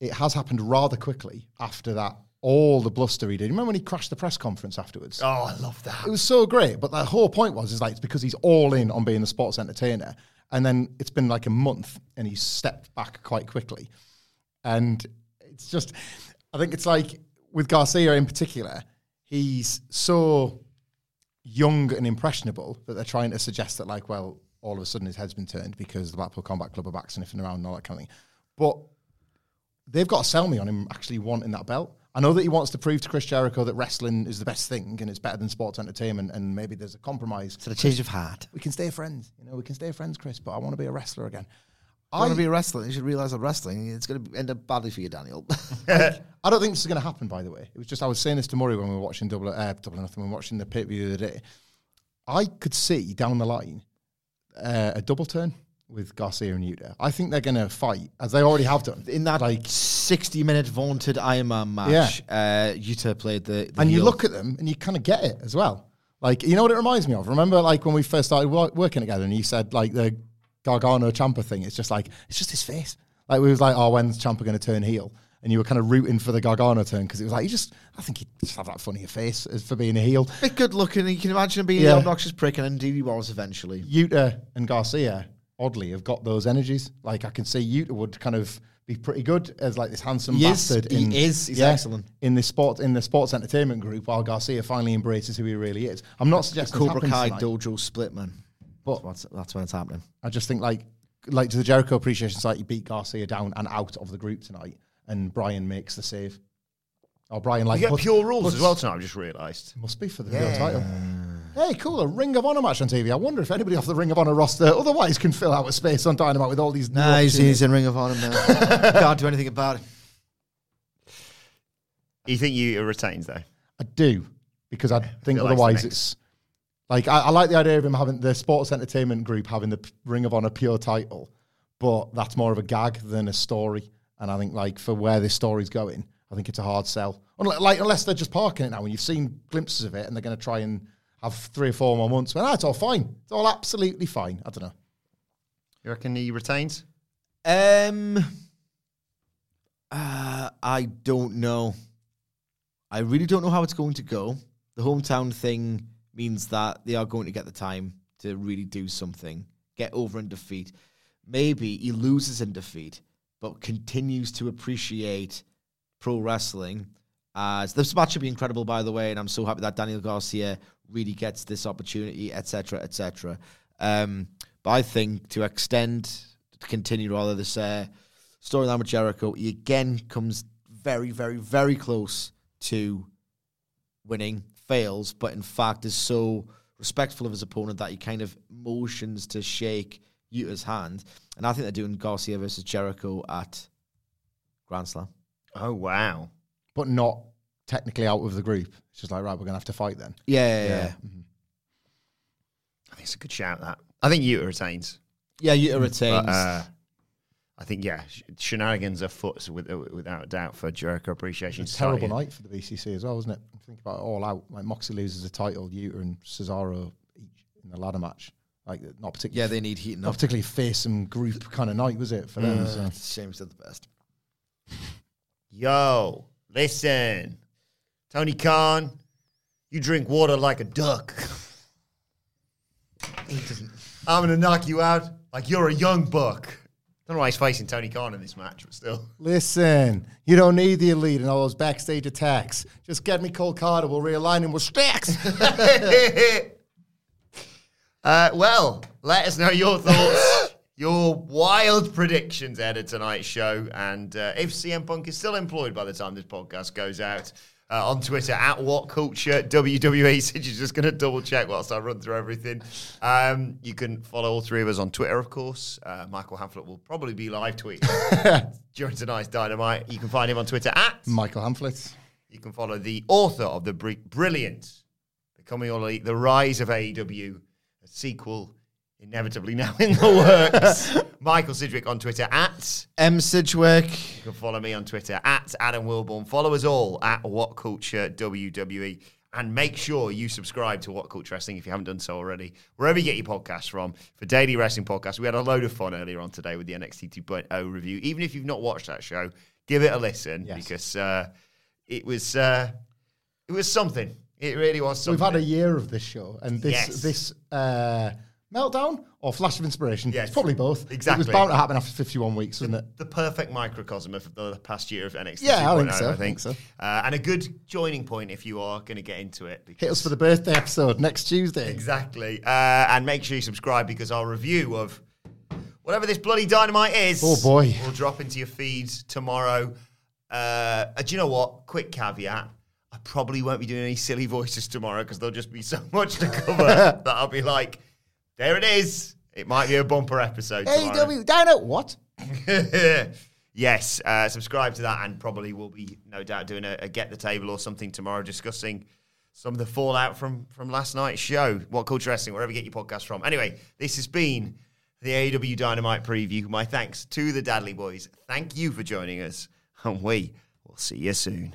it has happened rather quickly after that, all the bluster he did. Remember when he crashed the press conference afterwards? Oh, I love that. It was so great. But the whole point was, is like, it's because he's all in on being a sports entertainer. And then it's been like a month and he's stepped back quite quickly. And it's just, I think it's like with Garcia in particular, he's so young and impressionable that they're trying to suggest that, like, well, all of a sudden his head's been turned because the Blackpool Combat Club are back sniffing around and all that kind of thing. But they've got to sell me on him actually wanting that belt. I know that he wants to prove to Chris Jericho that wrestling is the best thing and it's better than sports entertainment and maybe there's a compromise. So the change of heart. We can stay friends. You know, we can stay friends, Chris, but I want to be a wrestler again. I want to be a wrestler. You should realise that wrestling, it's going to end up badly for you, Daniel. Like, I don't think this is going to happen, by the way. It was just, I was saying this to Murray when we were watching Double, uh, Double Nothing, when we were watching the pay-per-view the other day. I could see down the line uh, a double turn with Garcia and Yuta. I think they're going to fight, as they already have done. In that like sixty-minute vaunted Iron Man match, yeah. uh, Yuta played the, the And heel. You look at them, and you kind of get it as well. Like, you know what it reminds me of? Remember, like, when we first started wor- working together, and you said, like, the Gargano Ciampa thing, it's just like, it's just his face. Like, we was like, oh, when's Ciampa going to turn heel? And you were kind of rooting for the Gargano turn, because it was like, he just, I think he'd just have that funnier face as for being a heel. A bit good looking, you can imagine him being yeah. an obnoxious prick, and indeed he was eventually. Yuta and Garcia oddly have got those energies. Like, I can see Yuta would kind of be pretty good as like this handsome he bastard. Is, in, he is. He's yeah, excellent in the sport in the sports entertainment group. While Garcia finally embraces who he really is. I'm not that's suggesting the Cobra Kai dojo split, man. But that's, that's when it's happening. I just think like like to the Jericho Appreciation Society beat Garcia down and out of the group tonight, and Bryan makes the save. Or Bryan like you get pure rules as well tonight. I've just realised must be for the yeah. real title. Hey, cool, a Ring of Honor match on T V. I wonder if anybody off the Ring of Honor roster otherwise can fill out a space on Dynamite with all these... Nah, he's, he's in Ring of Honor now. Can't do anything about it. You think Yuta retains, though? I do, because I yeah, think otherwise it's... Like, I, I like the idea of him having the sports entertainment group having the Ring of Honor pure title, but that's more of a gag than a story. And I think, like, for where this story's going, I think it's a hard sell. Unless, like, unless they're just parking it now, and you've seen glimpses of it, and they're going to try and... have three or four more months. Well, that's all fine. It's all absolutely fine. I don't know. You reckon he retains? Um, uh, I don't know. I really don't know how it's going to go. The hometown thing means that they are going to get the time to really do something, get over and defeat. Maybe he loses in defeat, but continues to appreciate pro wrestling. Uh, so this match should be incredible, by the way, and I'm so happy that Daniel Garcia really gets this opportunity, et cetera, et cetera. Um, but I think to extend, to continue rather, this uh, storyline with Jericho, he again comes very, very, very close to winning, fails, but in fact is so respectful of his opponent that he kind of motions to shake Yuta's hand. And I think they're doing Garcia versus Jericho at Grand Slam. Oh, wow. But not technically out of the group. It's just like, right, we're going to have to fight then. Yeah, yeah, yeah. yeah. Mm-hmm. I think it's a good shout, that. I think Yuta retains. Yeah, Yuta retains. But, uh, I think, yeah, sh- shenanigans are foot with, uh, without doubt for Jericho Appreciation. It's a terrible night for the B C C as well, isn't it? Think about it all out. Like, Moxley loses the title, Yuta and Cesaro each in the ladder match. Like, not particularly... Yeah, they need heating up. Not particularly fearsome group kind of night, was it, for them? Mm, so. Shame said the best. Yo... Listen, Tony Khan, you drink water like a duck. I'm going to knock you out like you're a young buck. I don't know why he's facing Tony Khan in this match, but still. Listen, you don't need the elite and all those backstage attacks. Just get me Cole Carter. We'll realign him with stacks. uh, well, let us know your thoughts. Your wild predictions ahead of tonight's show, and uh, if C M Punk is still employed by the time this podcast goes out, Uh, on Twitter, at WhatCulture W W E. Since you're just going to double check whilst I run through everything. Um, you can follow all three of us on Twitter, of course. Uh, Michael Hamflet will probably be live tweeting during tonight's Dynamite. You can find him on Twitter at Michael Hamflet. You can follow the author of the br- brilliant Becoming All Elite, The Rise of A E W, a sequel inevitably now in the works. Michael Sidgwick on Twitter at M Sidgwick. You can follow me on Twitter at Adam Wilborn. Follow us all at WhatCulture W W E. And make sure you subscribe to WhatCulture Wrestling if you haven't done so already. Wherever you get your podcasts from, for daily wrestling podcasts. We had a load of fun earlier on today with the N X T two point oh review. Even if you've not watched that show, give it a listen. Yes. Because uh, it was uh, it was something. It really was something. We've had a year of this show. And this... Yes. this uh, Meltdown or flash of inspiration? Yes. It's probably both. Exactly. It was bound to happen after fifty-one weeks, the, wasn't it? The perfect microcosm of the past year of N X T. Yeah, I think so. I think so. Uh, and a good joining point if you are going to get into it. Hit us for the birthday episode next Tuesday. Exactly. Uh, and make sure you subscribe because our review of whatever this bloody Dynamite is oh boy. will drop into your feeds tomorrow. Uh, do you know what? Quick caveat. I probably won't be doing any silly voices tomorrow because there'll just be so much to cover that I'll be like... There it is. It might be a bumper episode. A E W Dynamite. What? Yes. Uh, subscribe to that, and probably we'll be no doubt doing a, a get the table or something tomorrow, discussing some of the fallout from from last night's show. WhatCulture Wrestling, wherever you get your podcast from. Anyway, this has been the A E W Dynamite preview. My thanks to the Dadley Boys. Thank you for joining us, and we will see you soon.